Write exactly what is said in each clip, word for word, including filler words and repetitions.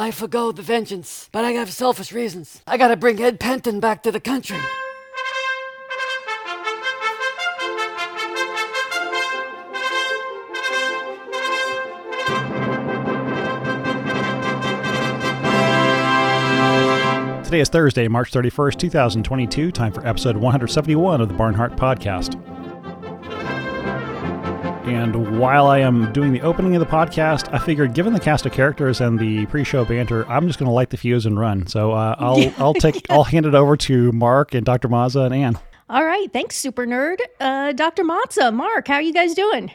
I forgo the vengeance, but I have selfish reasons. I gotta bring Ed Penton back to the country. Today is Thursday, March thirty-first, twenty twenty-two. Time for episode one seventy-one of the Barnhart Podcast. And while I am doing the opening of the podcast, I figured, given the cast of characters and the pre-show banter, I'm just going to light the fuse and run. So uh, I'll yeah. I'll take I'll hand it over to Mark and Doctor Mazza and Ann. All right, thanks, Super Nerd. Uh, Doctor Mazza, Mark, how are you guys doing?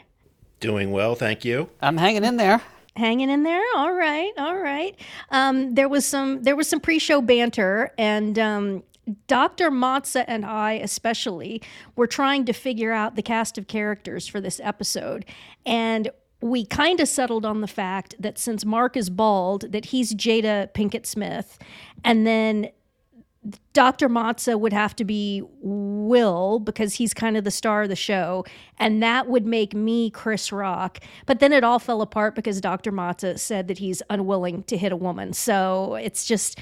Doing well, thank you. I'm hanging in there. Hanging in there. All right. All right. Um, there was some there was some pre-show banter, and um, Doctor Mazza and I especially were trying to figure out the cast of characters for this episode. And we kind of settled on the fact that since Mark is bald, that he's Jada Pinkett Smith. And then Doctor Mazza would have to be Will, because he's kind of the star of the show, and that would make me Chris Rock. But then it all fell apart because Doctor Mazza said that he's unwilling to hit a woman. So it's just...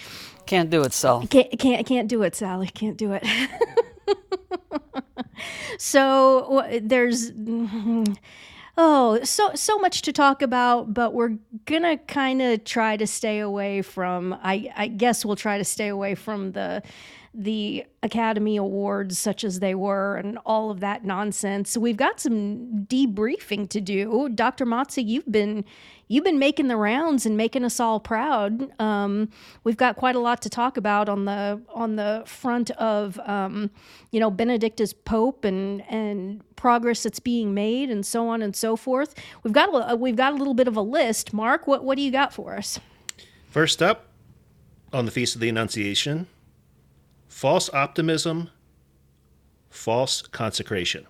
Can't do it, Sal. Can't, can't, can't do it, Sally. Can't do it. So there's... Oh, so so much to talk about, but we're going to kind of try to stay away from, I, I guess we'll try to stay away from the the Academy Awards, such as they were, and all of that nonsense. So we've got some debriefing to do. Doctor Mazza, you've been you've been making the rounds and making us all proud. Um, we've got quite a lot to talk about on the on the front of um, you know, Benedict as Pope and and progress that's being made and so on and so forth. We've got a, we've got a little bit of a list. Mark, what what do you got for us? First up, on the Feast of the Annunciation, false optimism, false consecration.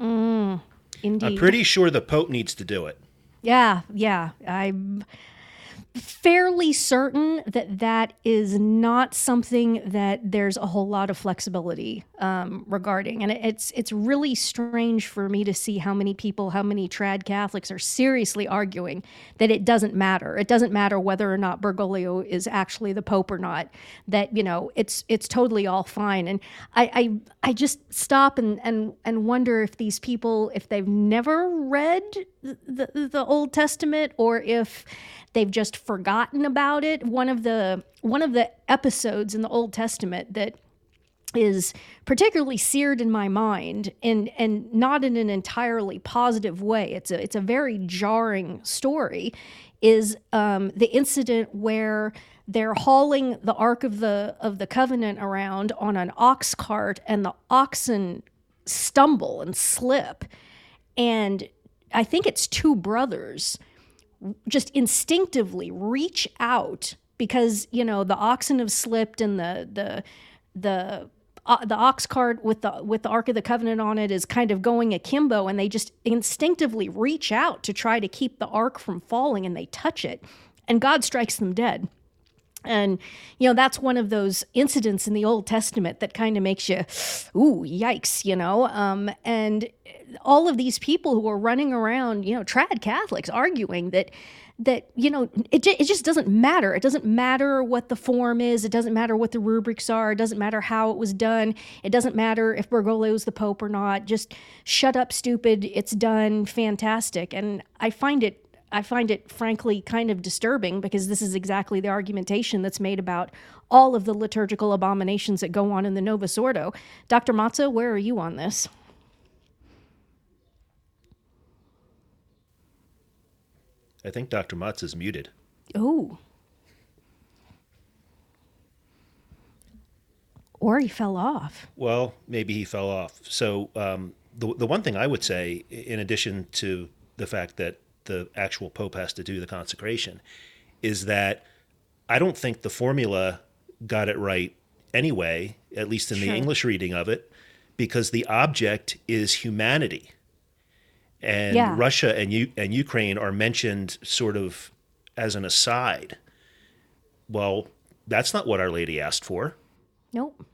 Mm, indeed. I'm pretty sure the Pope needs to do it. Yeah, yeah. I'm fairly certain that that is not something that there's a whole lot of flexibility um, regarding. And it's it's really strange for me to see how many people, how many trad Catholics are seriously arguing that it doesn't matter. It doesn't matter whether or not Bergoglio is actually the Pope or not, that, you know, it's it's totally all fine. And I I, I just stop and, and, and wonder if these people, if they've never read the, the, the Old Testament, or if they've just forgotten about it. One of the one of the episodes in the Old Testament that is particularly seared in my mind, and and not in an entirely positive way. It's a it's a very jarring story. Is um, the incident where they're hauling the Ark of the of the Covenant around on an ox cart, and the oxen stumble and slip, and I think it's two brothers just instinctively reach out because, you know, the oxen have slipped, and the the the uh, the ox cart with the with the Ark of the Covenant on it is kind of going akimbo, and they just instinctively reach out to try to keep the Ark from falling, and they touch it, and God strikes them dead. And, you know, that's one of those incidents in the Old Testament that kind of makes you, ooh, yikes, you know. Um, and all of these people who are running around, you know, trad Catholics arguing that, that you know, it, it just doesn't matter. It doesn't matter what the form is. It doesn't matter what the rubrics are. It doesn't matter how it was done. It doesn't matter if Bergoglio is the Pope or not. Just shut up, stupid. It's done. Fantastic. And I find it, I find it, frankly, kind of disturbing, because this is exactly the argumentation that's made about all of the liturgical abominations that go on in the Novus Ordo. Doctor Mazza, where are you on this? I think Doctor Mazza's muted. Oh. Or he fell off. Well, maybe he fell off. So um, the the one thing I would say, in addition to the fact that the actual Pope has to do the consecration, is that I don't think the formula got it right anyway, at least in sure. the English reading of it, because the object is humanity. And yeah. Russia and U- and Ukraine are mentioned sort of as an aside. Well, that's not what Our Lady asked for. Nope.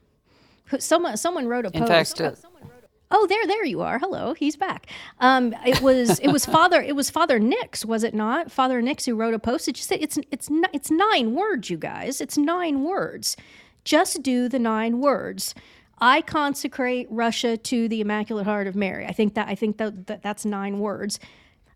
Someone, someone wrote a post. In fact, someone, uh, someone wrote Oh, there, there you are. Hello, he's back. Um, it was, it was Father, it was Father Nix, was it not? Father Nix who wrote a post. It just said it's, it's, it's nine words, you guys. It's nine words. Just do the nine words. I consecrate Russia to the Immaculate Heart of Mary. I think that, I think that, that that's nine words.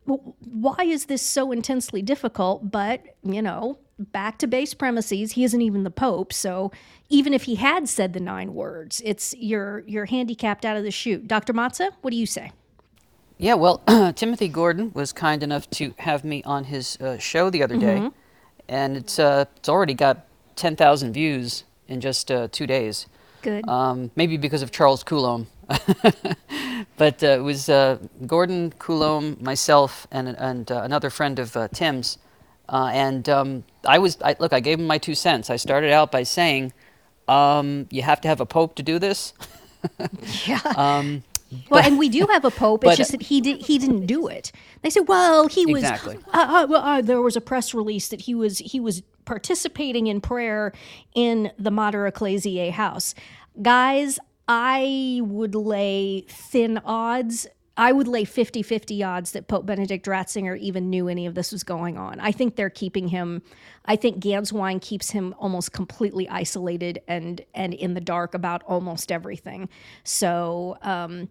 Why is this so intensely difficult? But, you know, back to base premises, he isn't even the Pope. So even if he had said the nine words, it's you're, you're handicapped out of the chute. Doctor Matza, what do you say? Yeah, well, Timothy Gordon was kind enough to have me on his uh, show the other day. Mm-hmm. And it's uh, it's already got ten thousand views in just uh, two days. Good. Um, maybe because of Charles Coulombe. But uh, it was uh, Gordon, Coulombe, myself, and and uh, another friend of uh, Tim's. Uh, and um, I was I, look. I gave him my two cents. I started out by saying, um, "You have to have a pope to do this." Yeah. Um, well, but, and we do have a pope. But, it's just that he did he didn't do it. They said, "Well, he was." Exactly. Uh, uh, uh, there was a press release that he was he was participating in prayer in the Mater Ecclesiae house, guys. I would lay thin odds. I would lay fifty-fifty odds that Pope Benedict Ratzinger even knew any of this was going on. I think they're keeping him, I think Ganswein keeps him almost completely isolated and and in the dark about almost everything. So um,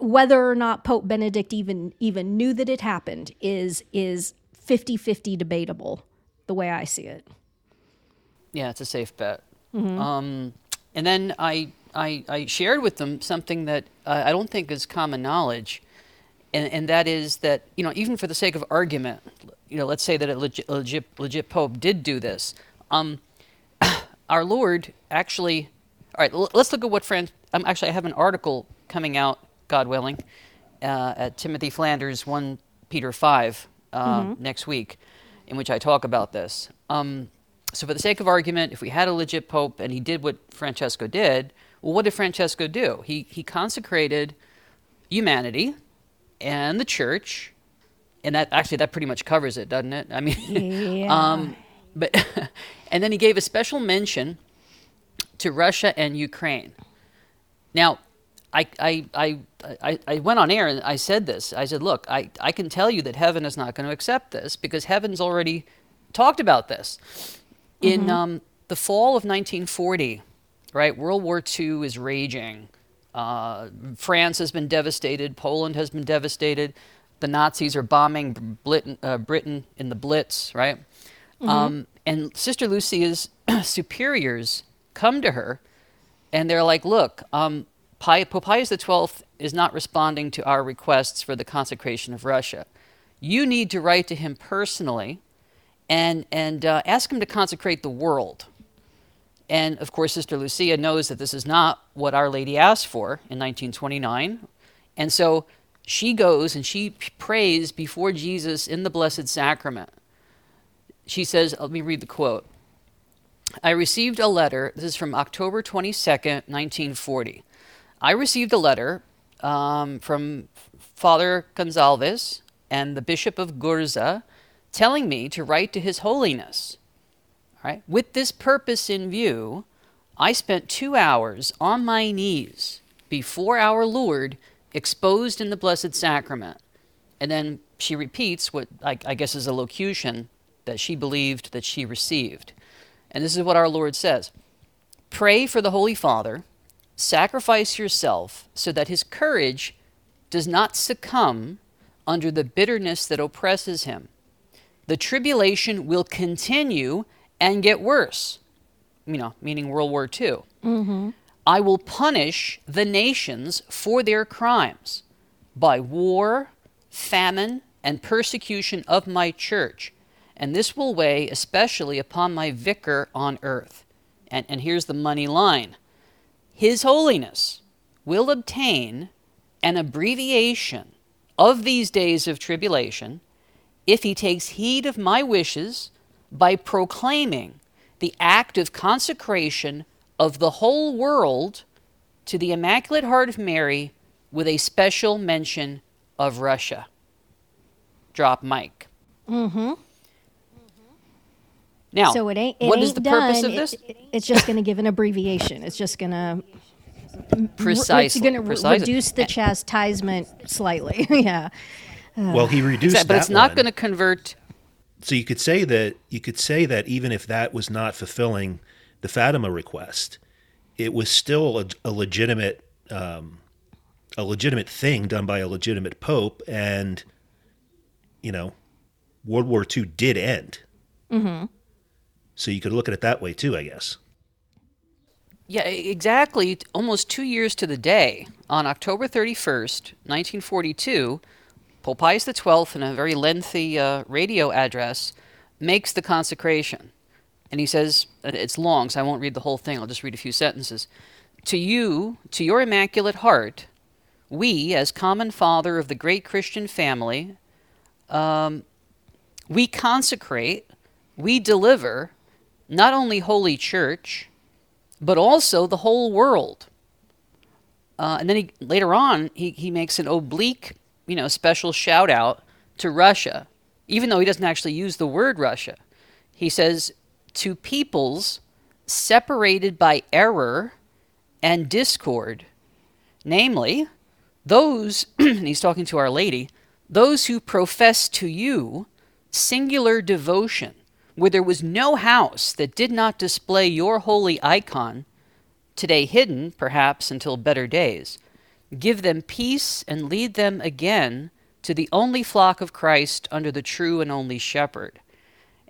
whether or not Pope Benedict even even knew that it happened is is fifty-fifty debatable, the way I see it. Yeah, it's a safe bet. Mm-hmm. Um, and then I... I, I shared with them something that uh, I don't think is common knowledge, and, and that is that, you know, even for the sake of argument, you know, let's say that a legit, legit, legit pope did do this. Um, our Lord actually, all right, l- let's look at what Fran, um, actually I have an article coming out, God willing, uh, at Timothy Flanders, First Peter five uh, mm-hmm. next week, in which I talk about this. Um, so for the sake of argument, if we had a legit pope and he did what Francesco did, well, what did Francesco do? He he consecrated humanity and the church, and that actually that pretty much covers it, doesn't it? I mean, yeah. um, but and then he gave a special mention to Russia and Ukraine. Now, I I I I, I went on air and I said this. I said, look, I, I can tell you that heaven is not going to accept this because heaven's already talked about this in mm-hmm. um, the fall of nineteen forty. Right, World War Two is raging. Uh, France has been devastated. Poland has been devastated. The Nazis are bombing Blit- uh, Britain in the Blitz, right? Mm-hmm. Um, and Sister Lucia's superiors come to her, and they're like, look, um, Pope Pius the twelfth is not responding to our requests for the consecration of Russia. You need to write to him personally and, and uh, ask him to consecrate the world. And, of course, Sister Lucia knows that this is not what Our Lady asked for in nineteen twenty-nine. And so she goes and she prays before Jesus in the Blessed Sacrament. She says, let me read the quote. I received a letter. This is from October twenty-second, nineteen forty. I received a letter um, from Father Gonsalves and the Bishop of Gurza telling me to write to His Holiness. Right. With this purpose in view, I spent two hours on my knees before our Lord, exposed in the Blessed Sacrament. And then she repeats what I, I guess is a locution that she believed that she received. And this is what our Lord says. Pray for the Holy Father, sacrifice yourself so that his courage does not succumb under the bitterness that oppresses him. The tribulation will continue and get worse, you know, meaning World War Two. Mm-hmm. I will punish the nations for their crimes by war, famine, and persecution of my church. And this will weigh especially upon my vicar on earth. And, and here's the money line. His Holiness will obtain an abbreviation of these days of tribulation if he takes heed of my wishes by proclaiming the act of consecration of the whole world to the Immaculate Heart of Mary with a special mention of Russia. Drop mic. Mm-hmm. Now, so it ain't, it what ain't is the done. purpose of it, this? It, it's just going to give an abbreviation. It's just going to... Precisely. Re- going to re- reduce the chastisement slightly. yeah. Uh, well, he reduced exactly, but that, but it's not going to convert. So you could say that you could say that even if that was not fulfilling the Fatima request, it was still a, a legitimate um, a legitimate thing done by a legitimate pope, and you know, World War Two did end. Mm-hmm. So you could look at it that way too, I guess. Yeah, exactly. Almost two years to the day, on October thirty-first, nineteen forty-two, Pope Pius the twelfth, in a very lengthy uh, radio address, makes the consecration. And he says, it's long, so I won't read the whole thing. I'll just read a few sentences. To you, to your Immaculate Heart, we, as common father of the great Christian family, um, we consecrate, we deliver not only Holy Church, but also the whole world. Uh, and then he, later on, he, he makes an oblique, you know, special shout out to Russia, even though he doesn't actually use the word Russia. He says, to peoples separated by error and discord, namely, those, and he's talking to Our Lady, those who profess to you singular devotion, where there was no house that did not display your holy icon, today hidden, perhaps, until better days. Give them peace and lead them again to the only flock of Christ under the true and only shepherd.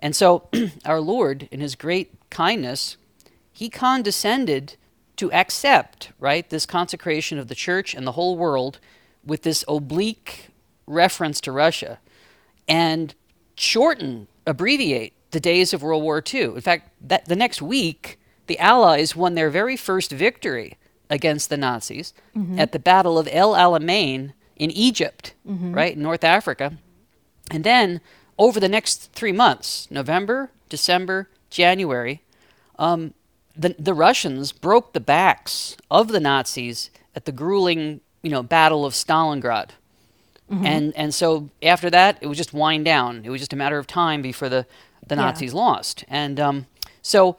And so our Lord, in his great kindness, he condescended to accept, right, this consecration of the church and the whole world with this oblique reference to Russia, and shorten, abbreviate, the days of World War Two. In fact, that the next week, the Allies won their very first victory against the Nazis mm-hmm. at the Battle of El Alamein in Egypt, mm-hmm. right, in North Africa. And then over the next three months, November, December, January, um, the, the Russians broke the backs of the Nazis at the grueling, you know, Battle of Stalingrad. Mm-hmm. And, and so after that, it was just wind down. It was just a matter of time before the The Nazis yeah. lost, and um, so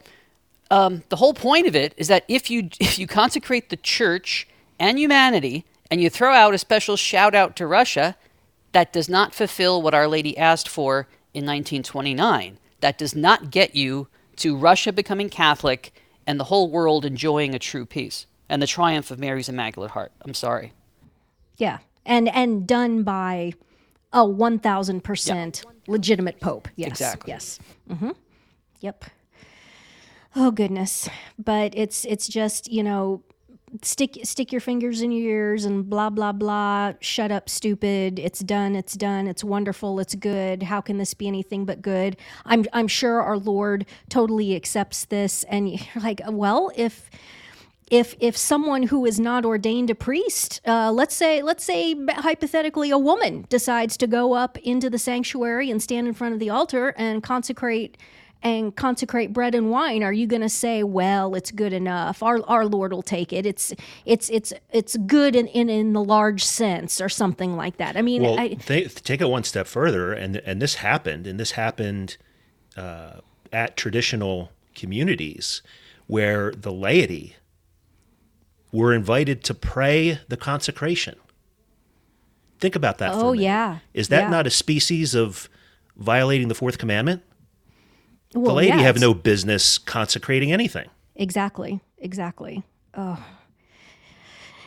um, the whole point of it is that if you if you consecrate the church and humanity, and you throw out a special shout out to Russia, that does not fulfill what Our Lady asked for in nineteen twenty-nine. That does not get you to Russia becoming Catholic and the whole world enjoying a true peace and the triumph of Mary's Immaculate Heart. I'm sorry. Yeah, and and done by a one thousand percent legitimate pope. Yes, exactly. Yes. Mm-hmm. Yep. Oh, goodness. But it's it's just, you know, stick stick your fingers in your ears and blah, blah, blah. Shut up, stupid. It's done. It's done. It's wonderful. It's good. How can this be anything but good? I'm I'm sure our Lord totally accepts this. And you're like, well, if... If if someone who is not ordained a priest, uh, let's say let's say hypothetically a woman decides to go up into the sanctuary and stand in front of the altar and consecrate and consecrate bread and wine, are you going to say, well, it's good enough? Our our Lord will take it. It's it's it's it's good in in, in the large sense or something like that. I mean, well, I, they, take it one step further, and and this happened, and this happened uh, at traditional communities where the laity were invited to pray the consecration. Think about that. Oh, for a minute. yeah. Is that yeah. not a species of violating the fourth commandment? Well, the laity yes. have no business consecrating anything. Exactly. Exactly. Oh,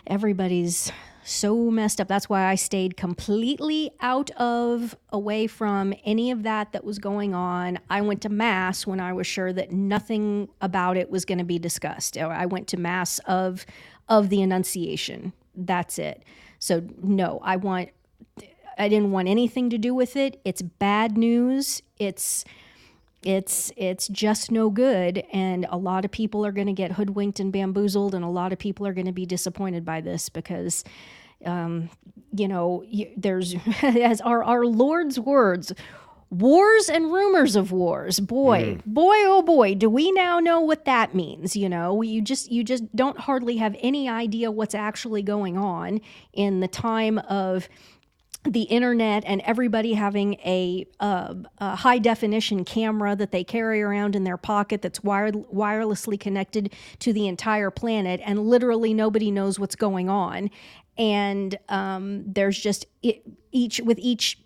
everybody's so messed up. That's why I stayed completely out of, away from any of that that was going on. I went to Mass when I was sure that nothing about it was going to be discussed. I went to Mass of, of the Annunciation. That's it. So no, I want, I didn't want anything to do with it. It's bad news. It's, it's, it's just no good. And a lot of people are going to get hoodwinked and bamboozled. And a lot of people are going to be disappointed by this because, um, you know, there's, as our, our Lord's words, wars and rumors of wars, boy, mm. boy, oh boy, do we now know what that means? You know, you just, you just don't hardly have any idea what's actually going on in the time of the internet and everybody having a, uh, a high-definition camera that they carry around in their pocket that's wired, wirelessly connected to the entire planet, and literally nobody knows what's going on. And um, there's just it, each with each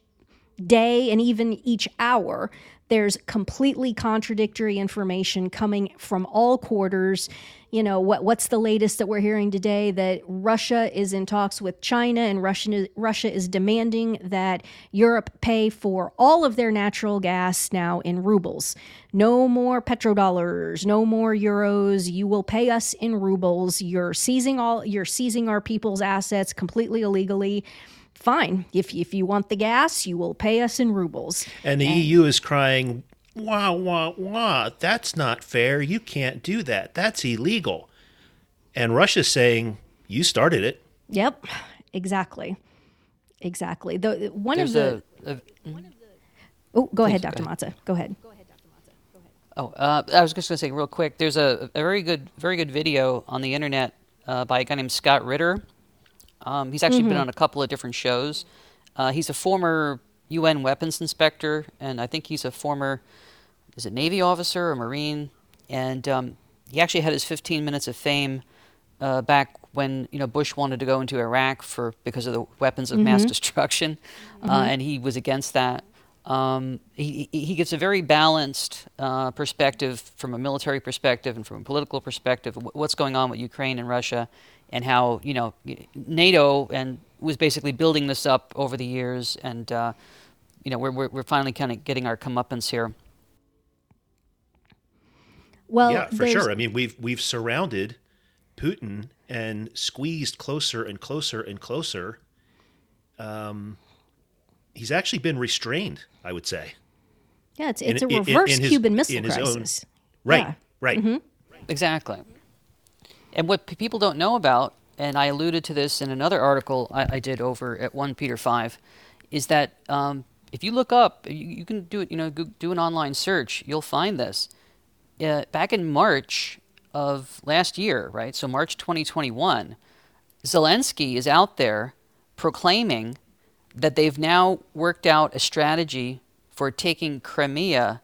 day and even each hour, there's completely contradictory information coming from all quarters. You know, what what's the latest that we're hearing today? That Russia is in talks with China, and Russia, Russia is demanding that Europe pay for all of their natural gas now in rubles. No more petrodollars, no more euros. You will pay us in rubles. You're seizing all, you're seizing our people's assets completely illegally. Fine. If if you want the gas, you will pay us in rubles. And the and, E U is crying, wah, wah, wah, that's not fair. You can't do that. That's illegal. And Russia's saying, you started it. Yep, exactly. Exactly. The, one, There's of the, a, a, one of the... Oh, go ahead, Doctor Matza. Go ahead. Go ahead, Doctor Matza. Go ahead. Oh, uh, I was just going to say real quick, there's a, a very good very good video on the internet uh, by a guy named Scott Ritter. Um, he's actually mm-hmm. been on a couple of different shows. Uh, he's a former U N weapons inspector, and I think he's a former, is it Navy officer or Marine? And um, he actually had his fifteen minutes of fame uh, back when you know Bush wanted to go into Iraq for because of the weapons of mm-hmm. mass destruction, mm-hmm. uh, and he was against that. Um, he he gives a very balanced uh, perspective from a military perspective and from a political perspective, what's going on with Ukraine and Russia, and how you know NATO and was basically building this up over the years, and uh, you know we're we're finally kind of getting our comeuppance here. Well, yeah, for sure. I mean, we've we've surrounded Putin and squeezed closer and closer and closer. Um, he's actually been restrained, I would say. Yeah, it's it's in, a reverse in, in Cuban his, Missile Crisis. Own, right, yeah. right, mm-hmm. right, exactly. And what p- people don't know about, and I alluded to this in another article I, I did over at First Peter five, is that um, if you look up, you, you can do it. You know, go, do an online search. You'll find this. Uh, back in March of last year, right? So March twenty twenty-one, Zelensky is out there proclaiming that they've now worked out a strategy for taking Crimea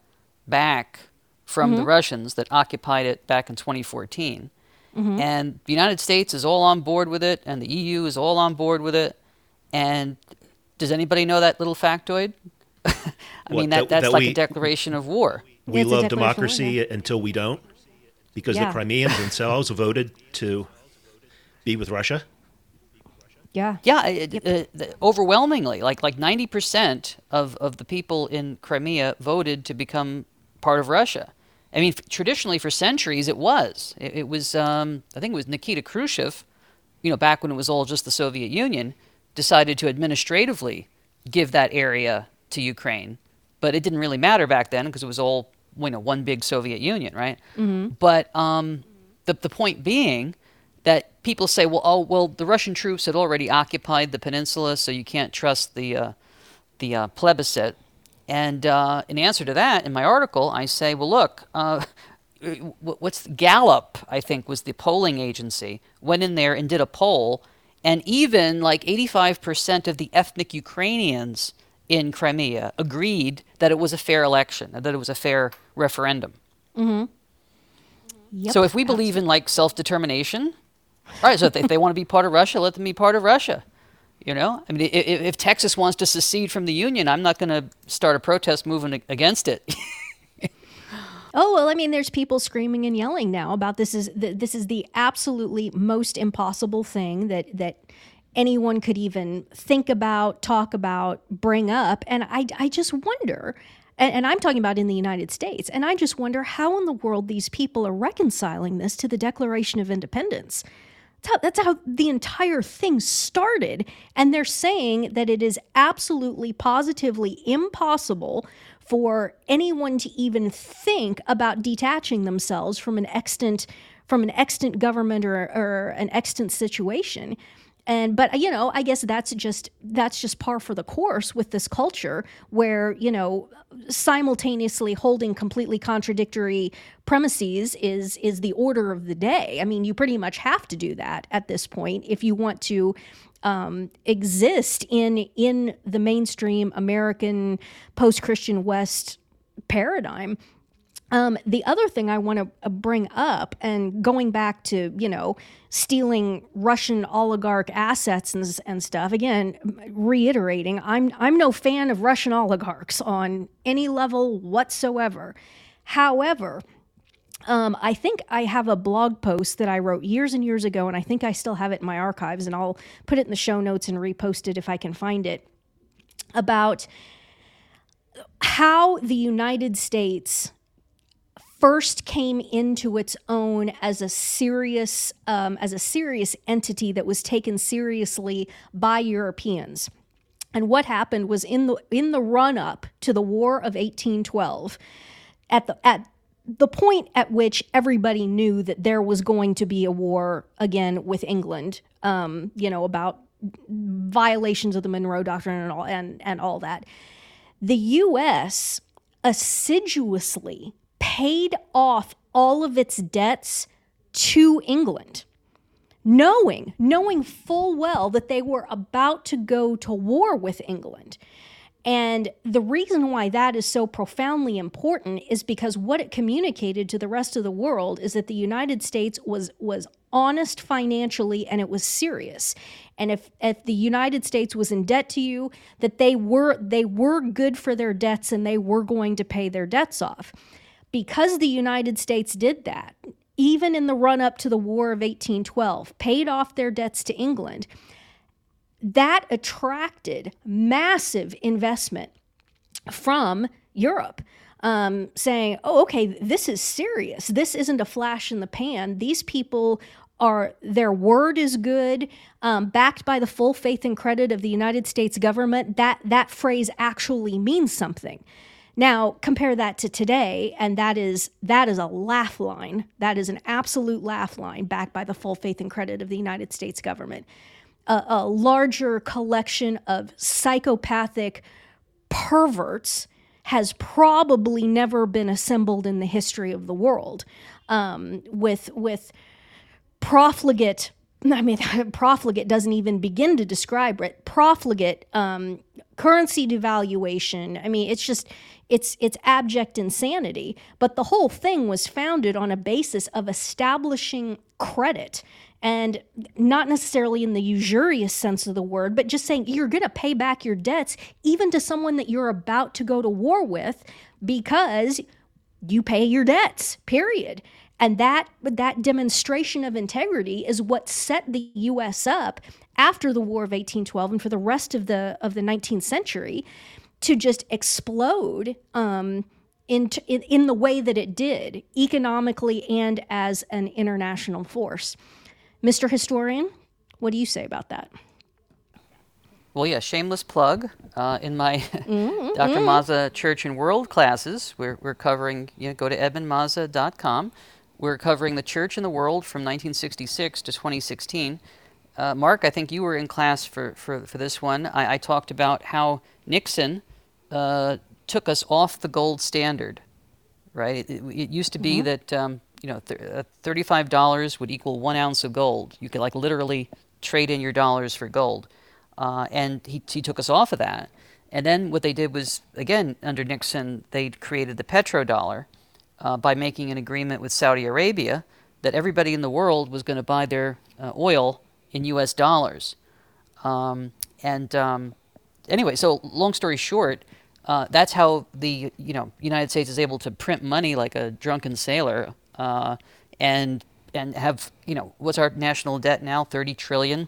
back from mm-hmm. the Russians that occupied it back in twenty fourteen. Mm-hmm. And the United States is all on board with it, and the E U is all on board with it. And does anybody know that little factoid? I what, mean, that, that that's that like we, a declaration of war. We yeah, love democracy war, yeah. until we don't, because yeah. the Crimeans themselves voted to be with Russia. Yeah. Yeah, it, yep. uh, the, overwhelmingly, like like ninety percent of, of the people in Crimea voted to become part of Russia. I mean, f- traditionally for centuries it was. It, it was, um, I think it was Nikita Khrushchev, you know, back when it was all just the Soviet Union, decided to administratively give that area to Ukraine. But it didn't really matter back then because it was all, you know, one big Soviet Union, right? Mm-hmm. But um, the the point being that people say, well, oh, well, the Russian troops had already occupied the peninsula, so you can't trust the uh, the uh, plebiscite. And uh, in answer to that, in my article, I say, well, look, uh, what's the Gallup, I think, was the polling agency, went in there and did a poll, and even like eighty-five percent of the ethnic Ukrainians in Crimea agreed that it was a fair election, that it was a fair referendum. Mm-hmm. Yep, so if we absolutely. believe in like self-determination, all right, so if they, if they want to be part of Russia, let them be part of Russia. You know, I mean, if, if Texas wants to secede from the Union, I'm not going to start a protest movement against it. Oh, well, I mean, there's people screaming and yelling now about this is the, this is the absolutely most impossible thing that that anyone could even think about, talk about, bring up. And I, I just wonder, and, and I'm talking about in the United States, and I just wonder how in the world these people are reconciling this to the Declaration of Independence. How, that's how the entire thing started. And they're saying that it is absolutely, positively impossible for anyone to even think about detaching themselves from an extant, from an extant government or, or an extant situation. And but you know, I guess that's just that's just par for the course with this culture where, you know, simultaneously holding completely contradictory premises is is the order of the day. I mean, you pretty much have to do that at this point if you want to um, exist in in the mainstream American post-Christian West paradigm. Um, the other thing I want to bring up, and going back to, you know, stealing Russian oligarch assets and, and stuff, again, reiterating, I'm I'm no fan of Russian oligarchs on any level whatsoever. However, um, I think I have a blog post that I wrote years and years ago, and I think I still have it in my archives, and I'll put it in the show notes and repost it if I can find it, about how the United States first came into its own as a serious um, as a serious entity that was taken seriously by Europeans. And what happened was, in the in the run-up to the War of eighteen twelve, at the at the point at which everybody knew that there was going to be a war again with England, um, you know, about violations of the Monroe Doctrine and all and, and all that, the U S assiduously paid off all of its debts to England, knowing, knowing full well that they were about to go to war with England. And the reason why that is so profoundly important is because what it communicated to the rest of the world is that the United States was was honest financially, and it was serious. And if, if the United States was in debt to you, that they were they were good for their debts and they were going to pay their debts off. Because the United States did that, even in the run-up to the War of eighteen twelve, paid off their debts to England, that attracted massive investment from Europe, um, saying, oh, okay, this is serious. This isn't a flash in the pan. These people are, their word is good, um, backed by the full faith and credit of the United States government. That, that phrase actually means something. Now, compare that to today, and that is that is a laugh line. That is an absolute laugh line, backed by the full faith and credit of the United States government. A, a larger collection of psychopathic perverts has probably never been assembled in the history of the world, um, with, with profligate, I mean, profligate doesn't even begin to describe it, profligate um, currency devaluation. I mean, it's just... It's it's abject insanity, but the whole thing was founded on a basis of establishing credit, and not necessarily in the usurious sense of the word, but just saying you're going to pay back your debts, even to someone that you're about to go to war with, because you pay your debts, period. And that that demonstration of integrity is what set the U S up after the War of eighteen twelve and for the rest of the of the nineteenth century to just explode um, in, t- in the way that it did, economically and as an international force. Mister Historian, what do you say about that? Well, yeah, shameless plug. Uh, in my mm-hmm. Doctor Mm-hmm. Mazza Church and World classes, we're, we're covering, you know, go to edmund mazza dot com. We're covering the Church and the World from nineteen sixty-six to twenty sixteen. Uh, Mark, I think you were in class for, for, for this one. I, I talked about how Nixon... Uh, took us off the gold standard, right? It, it used to be mm-hmm. that um, you know th- uh, thirty-five dollars would equal one ounce of gold. You could like literally trade in your dollars for gold, uh, and he he took us off of that. And then what they did was, again under Nixon, they created the petrodollar uh, by making an agreement with Saudi Arabia that everybody in the world was going to buy their uh, oil in U S dollars. Um, and um, anyway, so long story short. Uh, that's how the you know United States is able to print money like a drunken sailor, uh, and and have you know what's our national debt now? thirty trillion,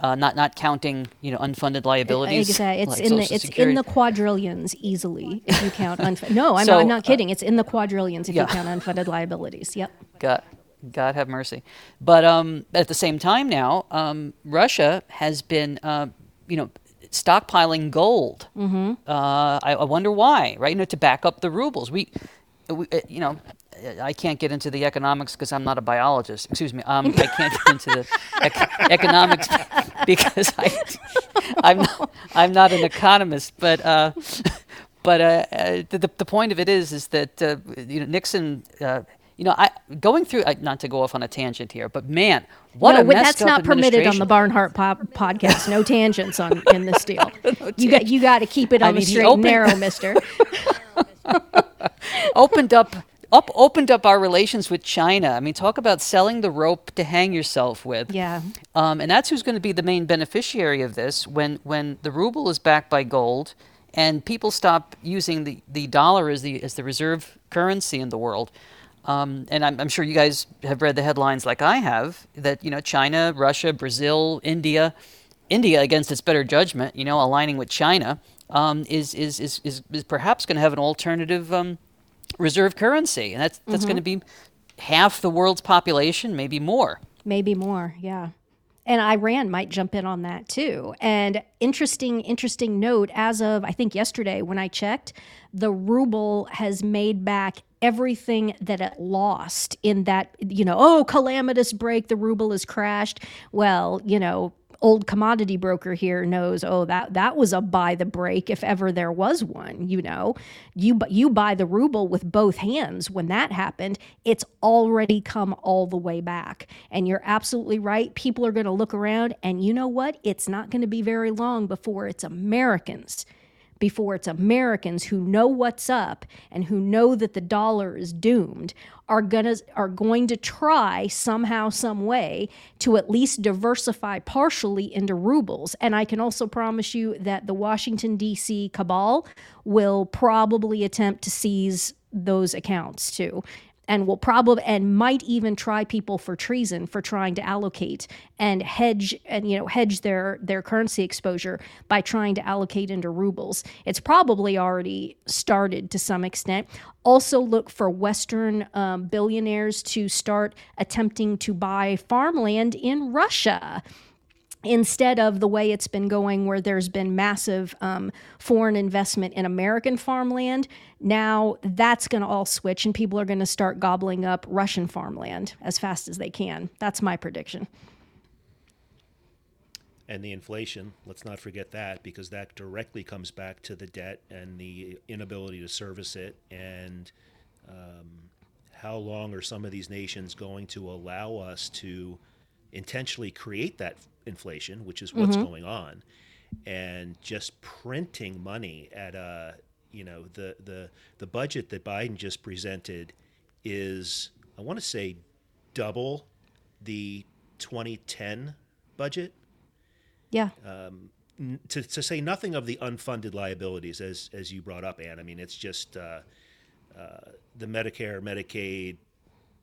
uh, not not counting you know unfunded liabilities. Exactly, it's like in the it's Security. In the quadrillions easily if you count unfunded. No, I'm so, not, I'm not kidding. Uh, it's in the quadrillions if yeah. you count unfunded liabilities. Yep. God, God have mercy. But um, at the same time now, um, Russia has been uh, you know. stockpiling gold. Mm-hmm. Uh, I, I wonder why, right? You know, to back up the rubles. We, we uh, you know, I can't get into the economics because I'm not a biologist. Excuse me. Um, I can't get into the ec- economics because I, I'm not, I'm not an economist. But uh, but uh, uh, the the point of it is is that uh, you know Nixon uh, You know, I going through, I, not to go off on a tangent here, but man, what no, a messed that's up not permitted on the Barnhart pop, podcast. No tangents on in this deal. no you got you got to keep it on I the mean, straight and narrow, Mister. opened up, up, opened up our relations with China. I mean, talk about selling the rope to hang yourself with. Yeah. Um, and that's who's going to be the main beneficiary of this when when the ruble is backed by gold, and people stop using the, the dollar as the as the reserve currency in the world. Um, and I'm, I'm sure you guys have read the headlines like I have that, you know, China, Russia, Brazil, India, India against its better judgment, you know, aligning with China um, is, is, is, is, is perhaps going to have an alternative um, reserve currency. And that's, that's mm-hmm. going to be half the world's population, maybe more. Maybe more. Yeah. And Iran might jump in on that too. And interesting, interesting note, as of, I think yesterday when I checked, the ruble has made back everything that it lost in that, you know, oh, calamitous break, the ruble has crashed. Well, you know, old commodity broker here knows, oh, that that was a buy the break if ever there was one, you know. You, you buy the ruble with both hands when that happened. It's already come all the way back. And you're absolutely right. People are going to look around, and you know what? It's not going to be very long before it's Americans. before it's Americans who know what's up and who know that the dollar is doomed are gonna are going to try somehow, some way to at least diversify partially into rubles. And I can also promise you that the Washington, D C cabal will probably attempt to seize those accounts too. And will probably and might even try people for treason for trying to allocate and hedge and you know hedge their their currency exposure by trying to allocate into rubles. It's probably already started to some extent. Also look for Western um, billionaires to start attempting to buy farmland in Russia. Instead of the way it's been going, where there's been massive um, foreign investment in American farmland, now that's going to all switch and people are going to start gobbling up Russian farmland as fast as they can. That's my prediction. And the inflation, let's not forget that, because that directly comes back to the debt and the inability to service it. And um, how long are some of these nations going to allow us to intentionally create that inflation, which is what's mm-hmm. going on, and just printing money at a, you know, the, the, the budget that Biden just presented is, I want to say, double the twenty ten budget. Yeah. Um, to, to say nothing of the unfunded liabilities, as, as you brought up, Ann. I mean, it's just uh, uh, the Medicare, Medicaid,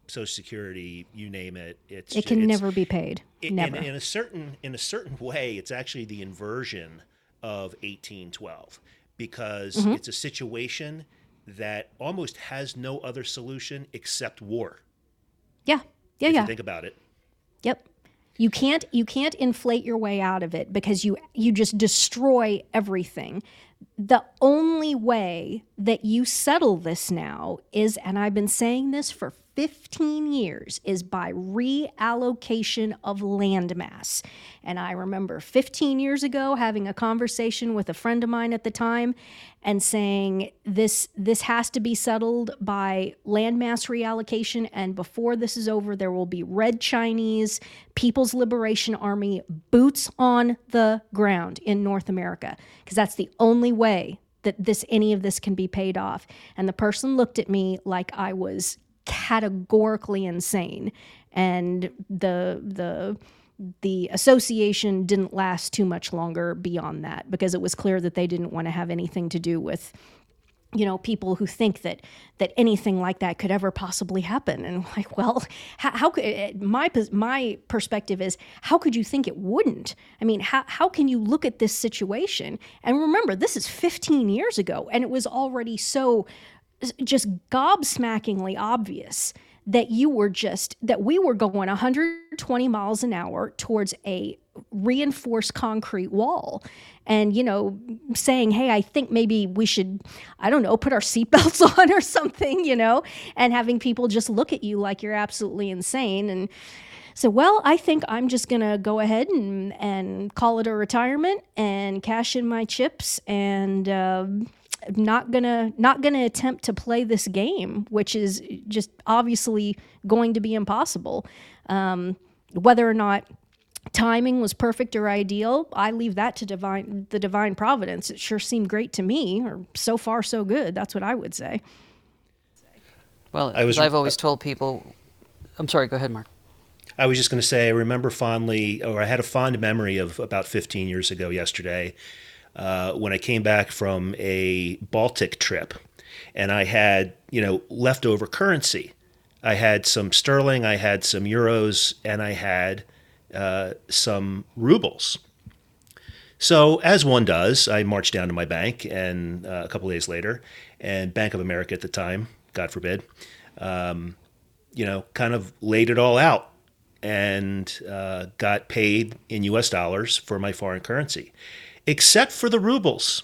Social Security, you name it. It's it can it's, never be paid. It, never. In, in a certain in a certain way, it's actually the inversion of eighteen twelve, because mm-hmm. it's a situation that almost has no other solution except war. Yeah, yeah, if yeah. You think about it. Yep. You can't you can't inflate your way out of it because you you just destroy everything. The only way that you settle this now is, and I've been saying this for fifteen years, is by reallocation of landmass. And I remember fifteen years ago having a conversation with a friend of mine at the time and saying this this has to be settled by landmass reallocation, and before this is over there will be Red Chinese People's Liberation Army boots on the ground in North America, because that's the only way that this any of this can be paid off. And the person looked at me like I was categorically insane, and the the the association didn't last too much longer beyond that, because it was clear that they didn't want to have anything to do with, you know, people who think that that anything like that could ever possibly happen. And like, well, how, how could my my perspective is, how could you think it wouldn't? I mean, how how can you look at this situation? And remember, this is fifteen years ago, and it was already so just gobsmackingly obvious that you were just, that we were going one hundred twenty miles an hour towards a reinforced concrete wall. And, you know, saying, hey, I think maybe we should, I don't know, put our seatbelts on or something, you know, and having people just look at you like you're absolutely insane. And so, well, I think I'm just going to go ahead and, and call it a retirement and cash in my chips and, um, not gonna not gonna attempt to play this game, which is just obviously going to be impossible. Um, whether or not timing was perfect or ideal, I leave that to divine the divine providence. It sure seemed great to me, or so far so good. That's what I would say. Well, I was, I've always told people. I'm sorry. Go ahead, Mark. I was just going to say, I remember fondly, or I had a fond memory of about fifteen years ago yesterday, uh, when I came back from a Baltic trip, and I had, you know, leftover currency. I had some sterling, I had some euros, and I had uh, some rubles. So as one does, I marched down to my bank, and uh, a couple days later, and Bank of America at the time, God forbid, um, you know, kind of laid it all out and uh, got paid in U S dollars for my foreign currency, except for the rubles,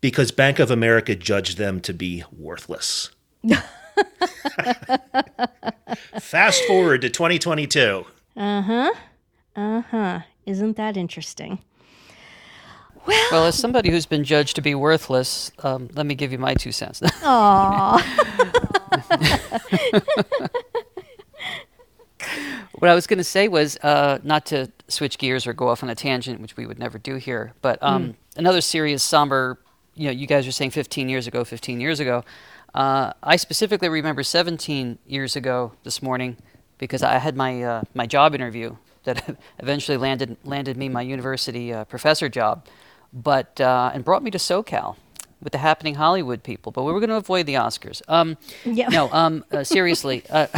because Bank of America judged them to be worthless. Fast forward to twenty twenty-two. Uh-huh. Uh-huh. Isn't that interesting? Well, well, as somebody who's been judged to be worthless, um, let me give you my two cents. Aww. What I was going to say was, uh, not to switch gears or go off on a tangent, which we would never do here, but um, mm. another serious, somber, you know, you guys are saying fifteen years ago, fifteen years ago. Uh, I specifically remember seventeen years ago this morning, because I had my uh, my job interview that eventually landed landed me my university uh, professor job, but uh, and brought me to SoCal with the Happening Hollywood people. But we were going to avoid the Oscars. Um, yeah. No, um, uh, seriously. Uh,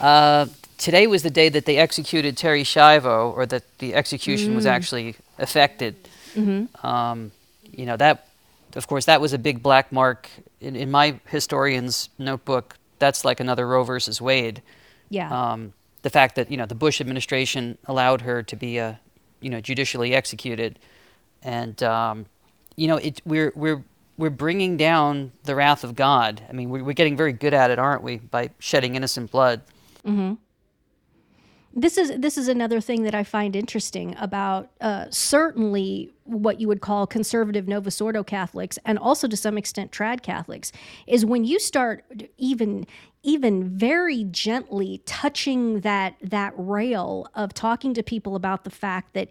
uh, today was the day that they executed Terry Schiavo, or that the execution mm. was actually effected. Mm-hmm. Um, you know, that, of course, that was a big black mark. In, in my historian's notebook, that's like another Roe versus Wade. Yeah. Um, the fact that, you know, the Bush administration allowed her to be, uh, you know, judicially executed, and um, you know, it we're we're we're bringing down the wrath of God. I mean, we're we're getting very good at it, aren't we, by shedding innocent blood? Mm-hmm. This is this is another thing that I find interesting about uh, certainly what you would call conservative Novus Ordo Catholics, and also to some extent trad Catholics, is when you start even even very gently touching that that rail of talking to people about the fact that,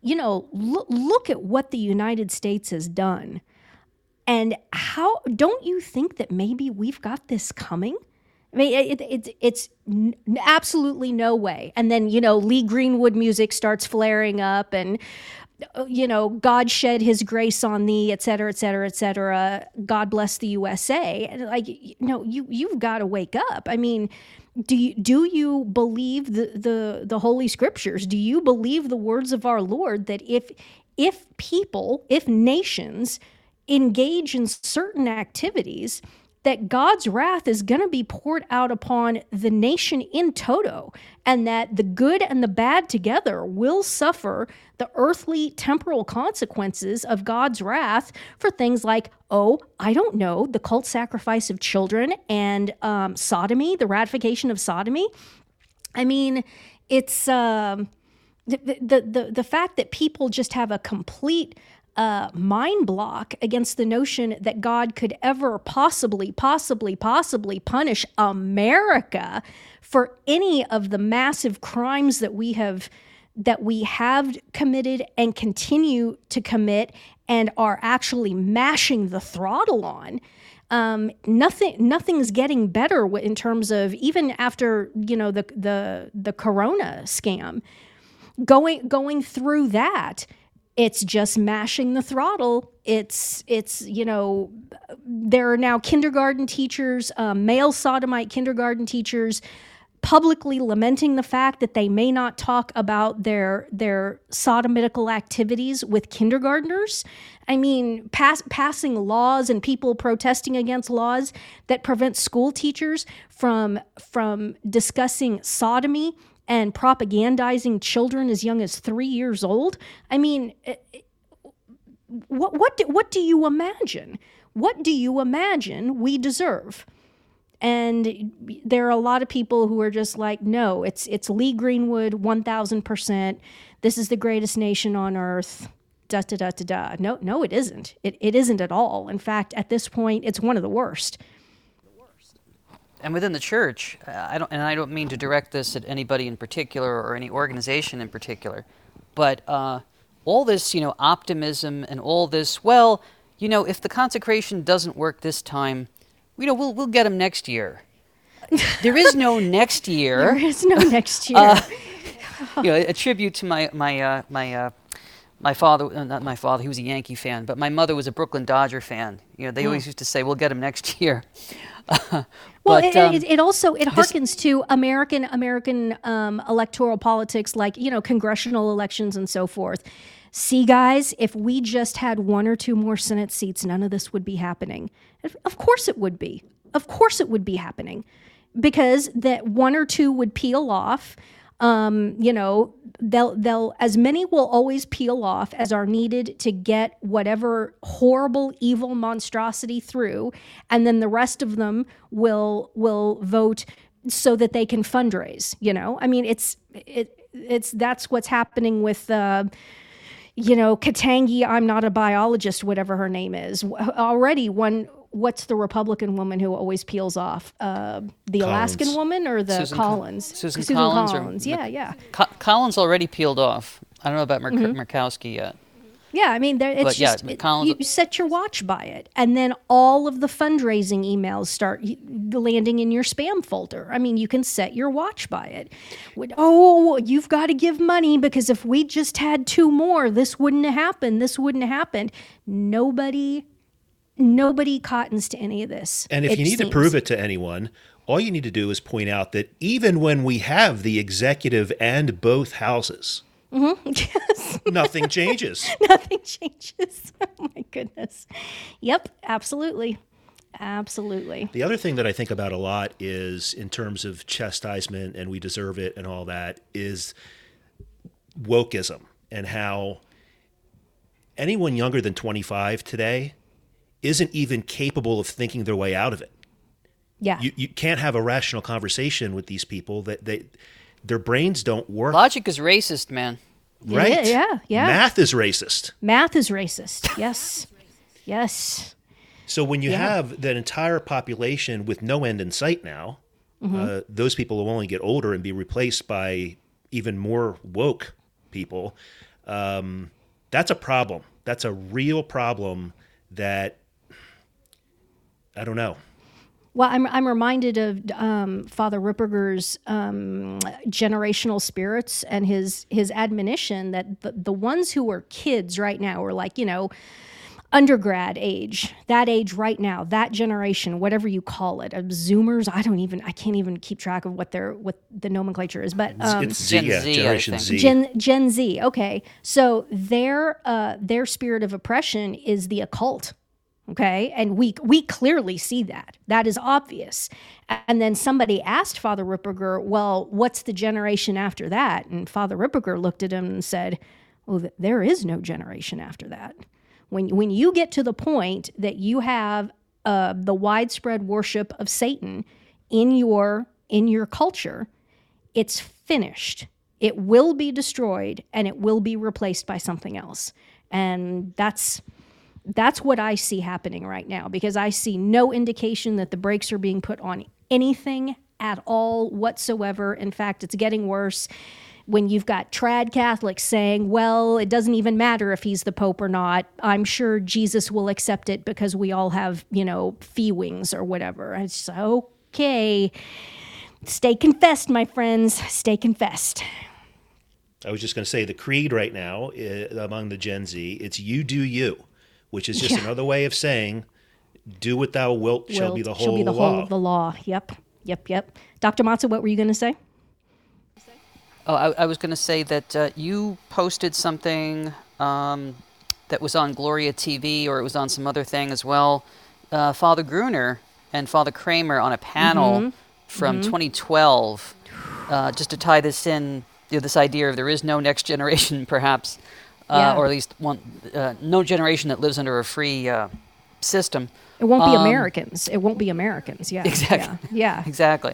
you know, look, look at what the United States has done, and how don't you think that maybe we've got this coming? I mean, it, it, it, it's n- absolutely no way. And then, you know, Lee Greenwood music starts flaring up, and, you know, God shed his grace on thee, et cetera, et cetera, et cetera. God bless the U S A. And like, you know, you, you've got to wake up. I mean, do you, do you believe the, the, the Holy Scriptures? Do you believe the words of our Lord that if if people, if nations engage in certain activities, that God's wrath is going to be poured out upon the nation in toto, and that the good and the bad together will suffer the earthly temporal consequences of God's wrath for things like, oh, I don't know, the cult sacrifice of children and um, sodomy, the ratification of sodomy. I mean, it's um, the, the, the, the fact that people just have a complete Uh, mind block against the notion that God could ever possibly, possibly, possibly punish America for any of the massive crimes that we have that we have committed and continue to commit and are actually mashing the throttle on. Um, nothing, nothing's getting better in terms of even after, you know, the the the corona scam, going going through that. It's just mashing the throttle. It's, it's you know, there are now kindergarten teachers, um, male sodomite kindergarten teachers, publicly lamenting the fact that they may not talk about their their sodomitical activities with kindergartners. I mean, pass, passing laws and people protesting against laws that prevent school teachers from from discussing sodomy and propagandizing children as young as three years old. I mean, what what do, what do you imagine? What do you imagine we deserve? And there are a lot of people who are just like, no, it's it's Lee Greenwood, one thousand percent. This is the greatest nation on earth. da da da da da. No, no, it isn't. It it isn't at all. In fact, at this point, it's one of the worst. And within the church, uh, I don't, and I don't mean to direct this at anybody in particular or any organization in particular, but uh, all this, you know, optimism and all this, well, you know, if the consecration doesn't work this time, you know, we'll we'll get them next year. There is no next year. There is no next year. uh, you know, a tribute to my my uh, my uh, my father. Uh, not my father. He was a Yankee fan, but my mother was a Brooklyn Dodger fan. You know, they mm. always used to say, "We'll get them next year." Uh, well, but, it, um, it, it also it harkens to American American um, electoral politics, like you know, congressional elections and so forth. See, guys, if we just had one or two more Senate seats, none of this would be happening. Of course, it would be. Of course, it would be happening, because that one or two would peel off. Um, you know, they'll they'll as many will always peel off as are needed to get whatever horrible, evil monstrosity through, and then the rest of them will will vote so that they can fundraise. You know, I mean, it's it it's that's what's happening with. Uh, You know, Katangi, I'm not a biologist, whatever her name is. Already one, what's the Republican woman who always peels off? Uh, the Collins. Alaskan woman or the Susan Collins? Co- Susan, Susan Collins. Collins. Or yeah, yeah. Co- Collins already peeled off. I don't know about Murk- mm-hmm. Murkowski yet. Yeah, I mean, there, it's yeah, just, it, you set your watch by it. And then all of the fundraising emails start landing in your spam folder. I mean, you can set your watch by it. Oh, you've got to give money because if we just had two more, this wouldn't have happened. This wouldn't have happened. Nobody, nobody cottons to any of this. And if you need seems. to prove it to anyone, all you need to do is point out that even when we have the executive and both houses... Mm-hmm. Yes. Nothing changes. Nothing changes. Oh, my goodness. Yep, absolutely. Absolutely. The other thing that I think about a lot is in terms of chastisement and we deserve it and all that is wokeism and how anyone younger than twenty-five today isn't even capable of thinking their way out of it. Yeah. You, you can't have a rational conversation with these people that they... Their brains don't work. Logic is racist, man. Right? Yeah, yeah, yeah. Math is racist. Math is racist, yes. Yes. So when you yeah. have that entire population with no end in sight now, mm-hmm. uh, those people will only get older and be replaced by even more woke people. Um, that's a problem. That's a real problem that, I don't know. Well, I'm I'm reminded of um, Father Ripperger's um, generational spirits and his his admonition that the, the ones who are kids right now are like, you know, undergrad age, that age right now, that generation, whatever you call it, Zoomers. I don't even I can't even keep track of what their what the nomenclature is, but um, it's Gen Z, yeah, Generation Z. Gen Gen Z. Okay, so their uh, their spirit of oppression is the occult. Okay, and we we clearly see that. That is obvious. And then somebody asked Father Ripperger, well, what's the generation after that? And Father Ripperger looked at him and said, well, there is no generation after that. When, when you get to the point that you have uh, the widespread worship of Satan in your in your culture, it's finished. It will be destroyed, and it will be replaced by something else. And that's... That's what I see happening right now, because I see no indication that the brakes are being put on anything at all whatsoever. In fact, it's getting worse when you've got trad Catholics saying, well, it doesn't even matter if he's the Pope or not. I'm sure Jesus will accept it because we all have, you know, fee wings or whatever. And it's okay. Stay confessed, my friends. Stay confessed. I was just going to say the creed right now uh, among the Gen Z, it's you do you. Which is just yeah. another way of saying, do what thou wilt, wilt shall be the whole of the law. Shall be the whole of the law. Yep, yep, yep. Doctor Matza, what were you going to say? Oh, I, I was going to say that uh, you posted something um, that was on Gloria T V, or it was on some other thing as well. Uh, Father Gruner and Father Kramer on a panel mm-hmm. from mm-hmm. twenty twelve, uh, just to tie this in, you know, this idea of there is no next generation, perhaps. Yeah. Uh, or at least one, uh, no generation that lives under a free uh, system. It won't um, be Americans. It won't be Americans. Yeah, exactly. Yeah, yeah. exactly.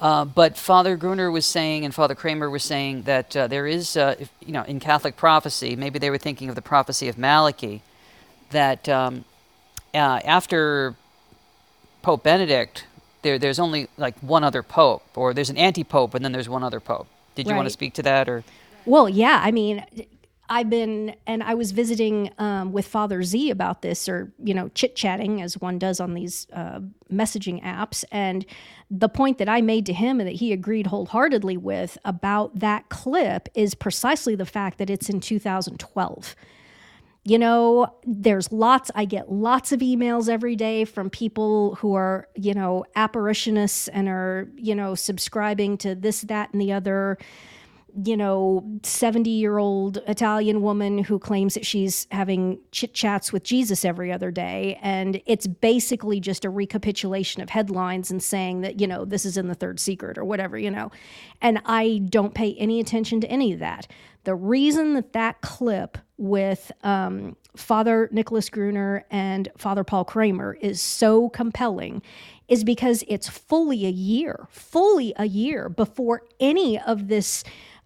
Uh, but Father Gruner was saying, and Father Kramer was saying, that uh, there is, uh, if, you know, in Catholic prophecy, maybe they were thinking of the prophecy of Malachi, that um, uh, after Pope Benedict, there there's only like one other pope, or there's an anti-pope, and then there's one other pope. Did you right. want to speak to that? Or Well, yeah, I mean... I've been, and I was visiting um, with Father Z about this, or, you know, chit-chatting as one does on these uh, messaging apps. And the point that I made to him and that he agreed wholeheartedly with about that clip is precisely the fact that it's in two thousand twelve. You know, there's lots, I get lots of emails every day from people who are, you know, apparitionists and are, you know, subscribing to this, that, and the other, you know, seventy-year-old Italian woman who claims that she's having chit-chats with Jesus every other day. And it's basically just a recapitulation of headlines and saying that, you know, this is in the Third Secret or whatever, you know. And I don't pay any attention to any of that. The reason that that clip with um, Father Nicholas Gruner and Father Paul Kramer is so compelling is because it's fully a year, fully a year before any of this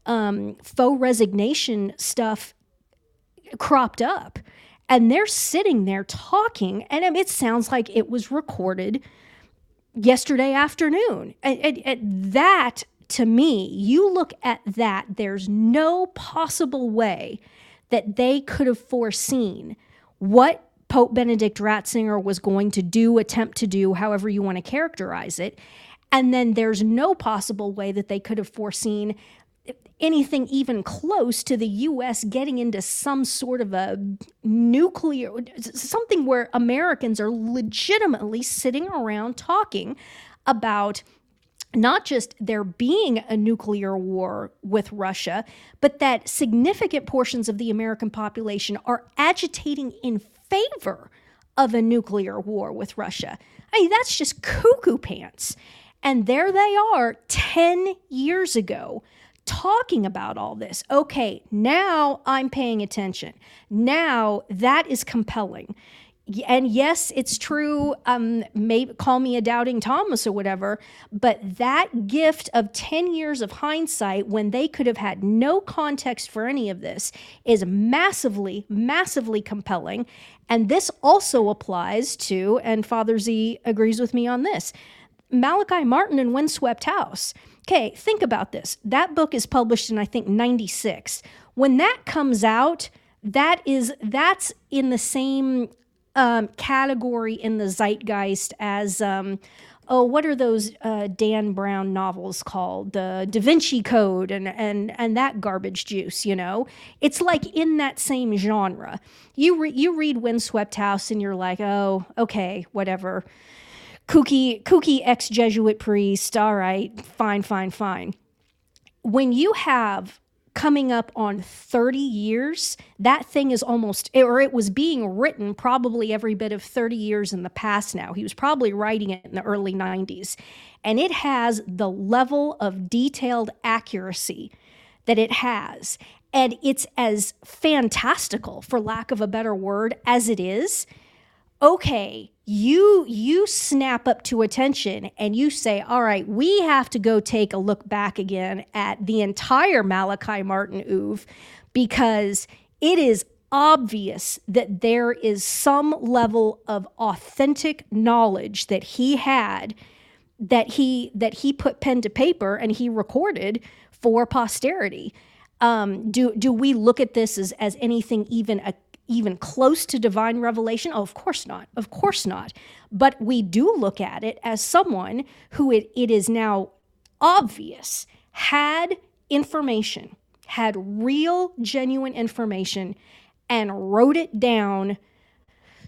um, faux resignation stuff cropped up. And they're sitting there talking, and it sounds like it was recorded yesterday afternoon. And, and, and that, to me, you look at that, there's no possible way that they could have foreseen what Pope Benedict Ratzinger was going to do, attempt to do, however you want to characterize it. And then there's no possible way that they could have foreseen anything even close to the U S getting into some sort of a nuclear, something where Americans are legitimately sitting around talking about not just there being a nuclear war with Russia, but that significant portions of the American population are agitating in favor of a nuclear war with Russia. I mean, that's just cuckoo pants. And there they are ten years ago talking about all this. Okay, now I'm paying attention. Now that is compelling. And yes, it's true, um, maybe call me a doubting Thomas or whatever, but that gift of ten years of hindsight when they could have had no context for any of this is massively, massively compelling. And this also applies to, and Father Z agrees with me on this, Malachi Martin and Windswept House. Okay, think about this. That book is published in, I think, ninety-six. When that comes out, that is, that's in the same... Um, category in the zeitgeist as, um, oh, what are those uh, Dan Brown novels called? The Da Vinci Code and and and that garbage juice, you know? It's like in that same genre. You, re- you read Windswept House and you're like, oh, okay, whatever. Kooky, kooky ex-Jesuit priest, all right, fine, fine, fine. When you have... coming up on thirty years, that thing is almost, or it was being written probably every bit of thirty years in the past now. He was probably writing it in the early nineties. And it has the level of detailed accuracy that it has. And it's as fantastical, for lack of a better word, as it is. Okay, you you snap up to attention and you say, all right, we have to go take a look back again at the entire Malachi Martin oeuvre because it is obvious that there is some level of authentic knowledge that he had that he that he put pen to paper and he recorded for posterity. Um, do do we look at this as, as anything even a even close to divine revelation? Oh, of course not. Of course not. But we do look at it as someone who it, it is now obvious had information, had real, genuine information, and wrote it down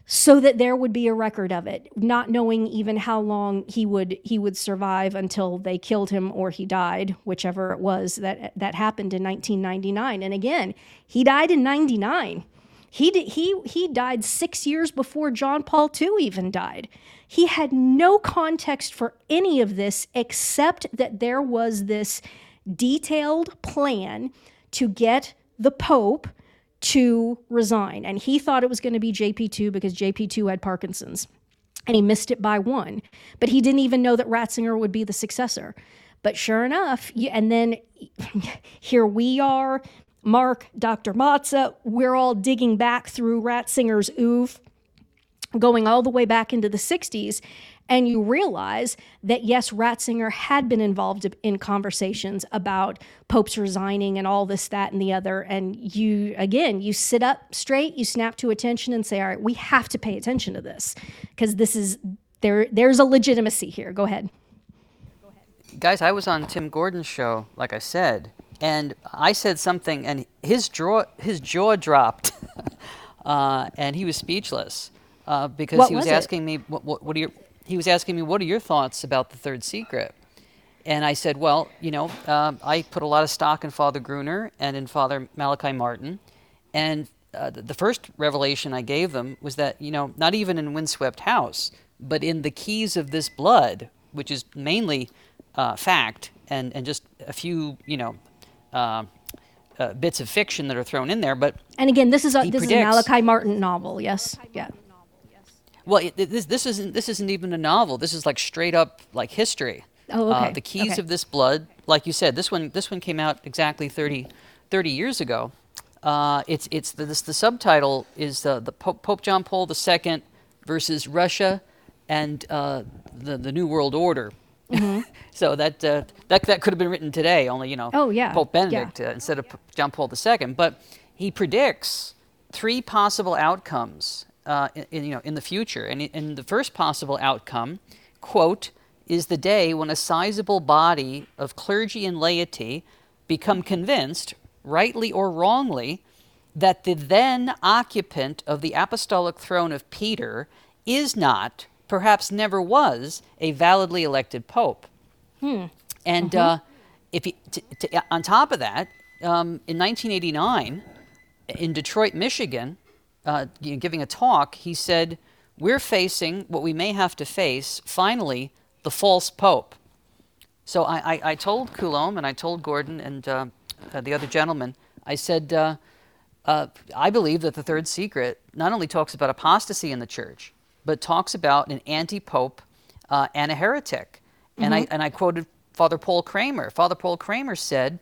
so that there would be a record of it, not knowing even how long he would he would survive until they killed him or he died, whichever it was that, that happened in nineteen ninety-nine. And again, he died in ninety-nine. He did, he he died six years before John Paul the Second even died. He had no context for any of this except that there was this detailed plan to get the Pope to resign. And he thought it was going to be J P two because J P two had Parkinson's. And he missed it by one. But he didn't even know that Ratzinger would be the successor. But sure enough, you, and then here we are, Mark, Doctor Motza, we're all digging back through Ratzinger's oeuvre, going all the way back into the sixties, and you realize that, yes, Ratzinger had been involved in conversations about popes resigning and all this, that, and the other. And you, again, you sit up straight, you snap to attention and say, all right, we have to pay attention to this because this is, there. there's a legitimacy here. Go ahead. Go ahead. Guys, I was on Tim Gordon's show, like I said, and I said something, and his jaw, his jaw dropped, uh, and he was speechless uh, because what he was, was asking me, what, what, what are your... He was asking me, what are your thoughts about the third secret? And I said, well, you know, uh, I put a lot of stock in Father Gruner and in Father Malachi Martin. And uh, the first revelation I gave them was that, you know, not even in Windswept House, but in the keys of this blood, which is mainly uh, fact and, and just a few, you know, uh, uh, bits of fiction that are thrown in there. But and again, this is a, this predicts, is a Malachi Martin novel, yes? Malachi yeah. Martin. Well, it, this this isn't this isn't even a novel. This is like straight up like history. Oh, okay. Uh, the keys okay. of this blood, like you said, this one this one came out exactly thirty, thirty years ago. Uh, it's it's the this, the subtitle is uh, the Pope, Pope John Paul the Second versus Russia and uh, the the New World Order. Mm-hmm. So that uh, that that could have been written today, only you know oh, yeah. Pope Benedict yeah. uh, instead of John Paul the Second. But he predicts three possible outcomes. Uh, in, in, you know, in the future. And, and the first possible outcome, quote, is the day when a sizable body of clergy and laity become convinced, rightly or wrongly, that the then occupant of the apostolic throne of Peter is not, perhaps never was, a validly elected pope. Hmm. And mm-hmm. uh, if he, t- t- on top of that, um, in nineteen eighty-nine, in Detroit, Michigan, Uh, giving a talk, he said, we're facing what we may have to face, finally, the false pope. So I, I, I told Coulombe and I told Gordon and uh, uh, the other gentleman, I said, uh, uh, I believe that the third secret not only talks about apostasy in the church, but talks about an anti-pope uh, and a heretic. Mm-hmm. And I and I quoted Father Paul Kramer. Father Paul Kramer said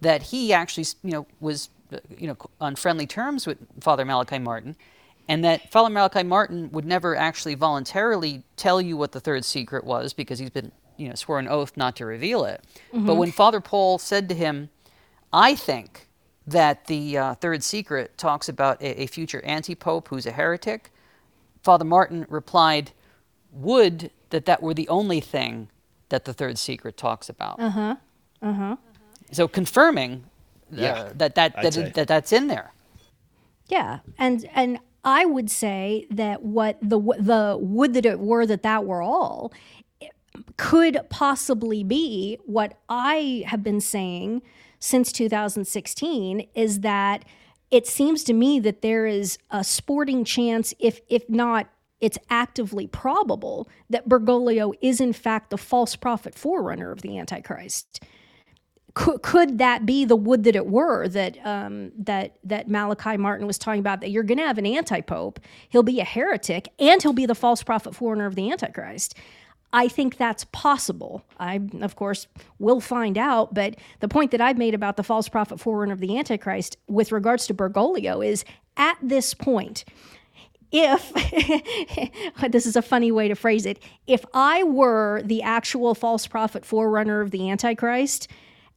that he actually, you know, was... you know, on friendly terms with Father Malachi Martin, and that Father Malachi Martin would never actually voluntarily tell you what the third secret was because he's been, you know, swore an oath not to reveal it. Mm-hmm. But when Father Paul said to him, I think that the uh, third secret talks about a, a future anti-pope who's a heretic, Father Martin replied, would that that were the only thing that the third secret talks about. Uh-huh, uh-huh. So confirming... Yeah, uh, that that that, that that's in there. Yeah, and and I would say that what the the would that it were that that were all could possibly be what I have been saying since two thousand sixteen is that it seems to me that there is a sporting chance, if if not, it's actively probable that Bergoglio is in fact the false prophet forerunner of the Antichrist. Could, could that be the would that it were that um, that that Malachi Martin was talking about, that you're going to have an anti-pope, he'll be a heretic, and he'll be the false prophet forerunner of the Antichrist? I think that's possible. I, of course, will find out, but the point that I've made about the false prophet forerunner of the Antichrist with regards to Bergoglio is, at this point, if, this is a funny way to phrase it, if I were the actual false prophet forerunner of the Antichrist,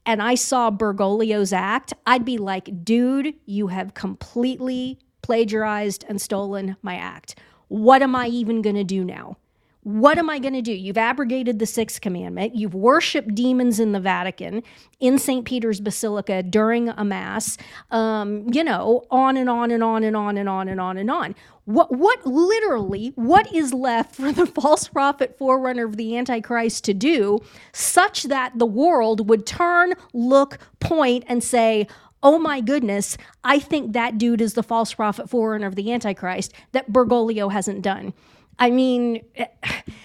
and I saw Bergoglio's act, I'd be like, dude, you have completely plagiarized and stolen my act. What am I even going to do now? What am I going to do? You've abrogated the Sixth Commandment. You've worshipped demons in the Vatican, in Saint Peter's Basilica during a mass, um, you know, on and on and on and on and on and on and on. What, what literally, what is left for the false prophet forerunner of the Antichrist to do such that the world would turn, look, point, and say, oh my goodness, I think that dude is the false prophet forerunner of the Antichrist that Bergoglio hasn't done? I mean,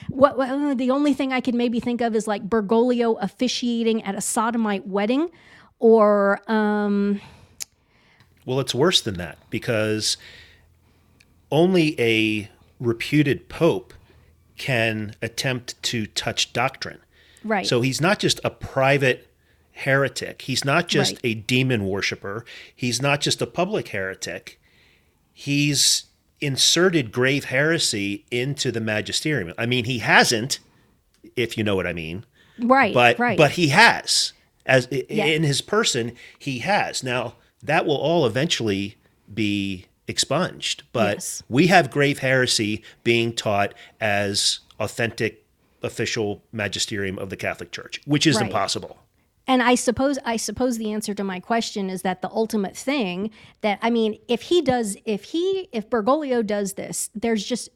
what, what the only thing I could maybe think of is like Bergoglio officiating at a sodomite wedding, or... Um... Well, it's worse than that, because only a reputed pope can attempt to touch doctrine. Right. So he's not just a private heretic. He's not just right. a demon worshiper. He's not just a public heretic. He's inserted grave heresy into the magisterium. I mean, he hasn't, if you know what I mean. Right, but, right. But he has. As yeah. in his person, he has. Now, that will all eventually be expunged. But yes. we have grave heresy being taught as authentic official magisterium of the Catholic Church, which is right. impossible. And I suppose I suppose the answer to my question is that the ultimate thing that, I mean, if he does, if he, if Bergoglio does this, there's just...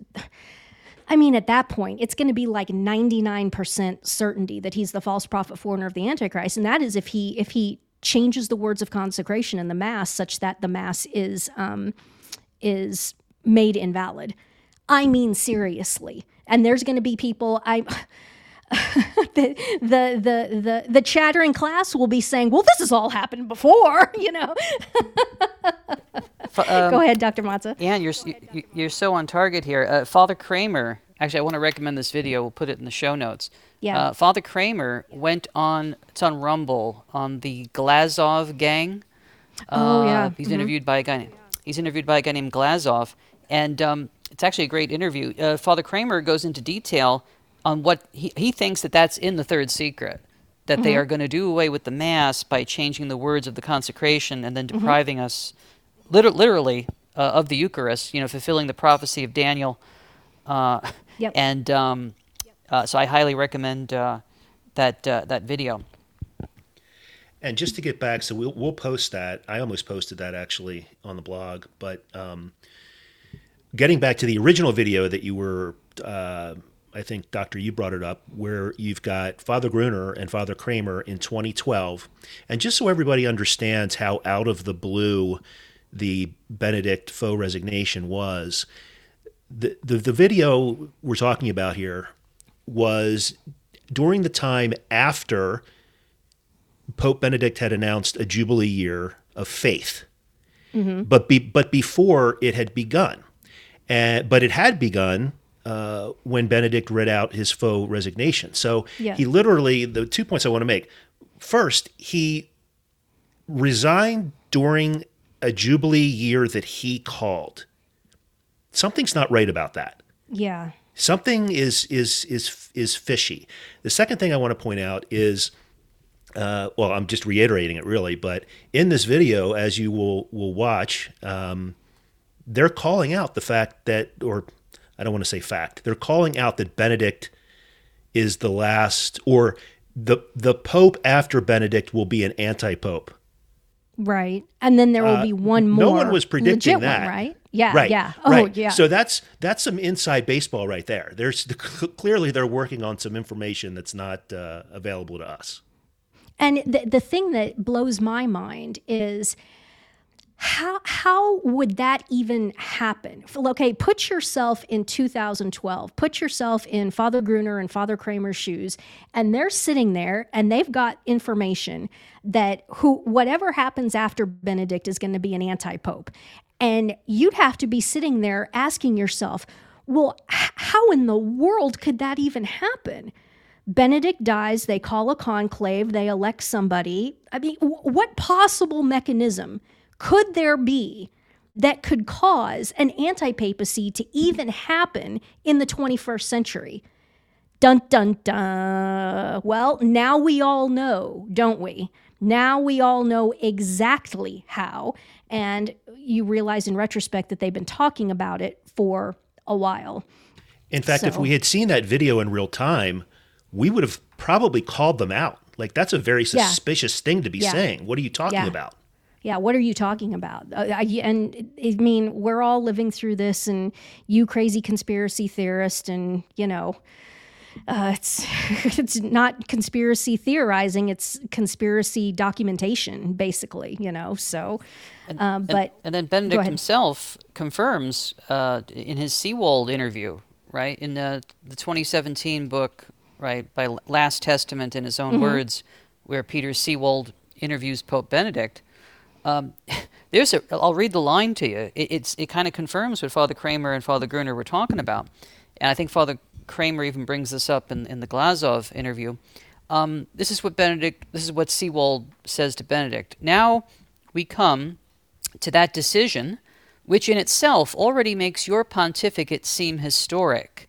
I mean, at that point, it's going to be like ninety-nine percent certainty that he's the false prophet, forerunner of the Antichrist. And that is if he if he changes the words of consecration in the Mass such that the Mass is um, is made invalid. I mean, seriously. And there's going to be people... I. the, the the the the chattering class will be saying, well, this has all happened before, you know. um, Go ahead, Doctor Mazza. Yeah, you're ahead, you, you're so on target here. Uh, Father Kramer, actually, I want to recommend this video. We'll put it in the show notes. Yeah. Uh, Father Kramer went on, it's on Rumble, on the Glazov gang. Uh, oh, yeah. He's mm-hmm. interviewed by a guy named, he's interviewed by a guy named Glazov. And um, it's actually a great interview. Uh, Father Kramer goes into detail on what he, he thinks that that's in the third secret, that mm-hmm. they are going to do away with the Mass by changing the words of the consecration and then depriving mm-hmm. us liter- literally uh, of the Eucharist, you know, fulfilling the prophecy of Daniel. Uh, yep. And um, yep. uh, so I highly recommend uh, that uh, that video. And just to get back, so we'll, we'll post that. I almost posted that actually on the blog, but um, getting back to the original video that you were uh, I think, Doctor, you brought it up, where you've got Father Gruner and Father Kramer in twenty twelve. And just so everybody understands how out of the blue the Benedict faux resignation was, the, the, the video we're talking about here was during the time after Pope Benedict had announced a Jubilee year of faith, mm-hmm. but be, but before it had begun. And, but it had begun... Uh, when Benedict read out his faux resignation. So yeah. he literally, the two points I want to make. First, he resigned during a Jubilee year that he called. Something's not right about that. Yeah. Something is is is is fishy. The second thing I want to point out is, uh, well, I'm just reiterating it really, but in this video, as you will, will watch, um, they're calling out the fact that, or I don't want to say fact. They're calling out that Benedict is the last, or the the Pope after Benedict will be an anti-Pope. Right. And then there will uh, be one more. No one was predicting that. One, right? Yeah. Right. Yeah. Oh, right. yeah. So that's that's some inside baseball right there. There's clearly they're working on some information that's not uh, available to us. And the the thing that blows my mind is How how would that even happen? Okay, put yourself in two thousand twelve. Put yourself in Father Gruner and Father Kramer's shoes, and they're sitting there, and they've got information that who whatever happens after Benedict is going to be an anti-pope. And you'd have to be sitting there asking yourself, well, h- how in the world could that even happen? Benedict dies, they call a conclave, they elect somebody. I mean, w- what possible mechanism could there be that could cause an anti-papacy to even happen in the twenty-first century? Dun, dun, dun. Well, now we all know, don't we? Now we all know exactly how. And you realize in retrospect that they've been talking about it for a while. In fact, so. if we had seen that video in real time, we would have probably called them out. Like, that's a very suspicious yeah. thing to be yeah. saying. What are you talking yeah. about? Yeah, what are you talking about? Uh, I, and I mean, we're all living through this, and you crazy conspiracy theorist, and you know, uh, it's it's not conspiracy theorizing; it's conspiracy documentation, basically. You know, so. Uh, and, but and, and then Benedict himself confirms uh, in his Seawold interview, right, in the, the twenty seventeen book, right, by Last Testament, in his own mm-hmm. words, where Peter Seawold interviews Pope Benedict. Um, there's a, I'll read the line to you. It, it's, it kind of confirms what Father Kramer and Father Gruner were talking about. And I think Father Kramer even brings this up in, in the Glazov interview. Um, this is what Benedict, this is what Sewall says to Benedict. Now we come to that decision, which in itself already makes your pontificate seem historic.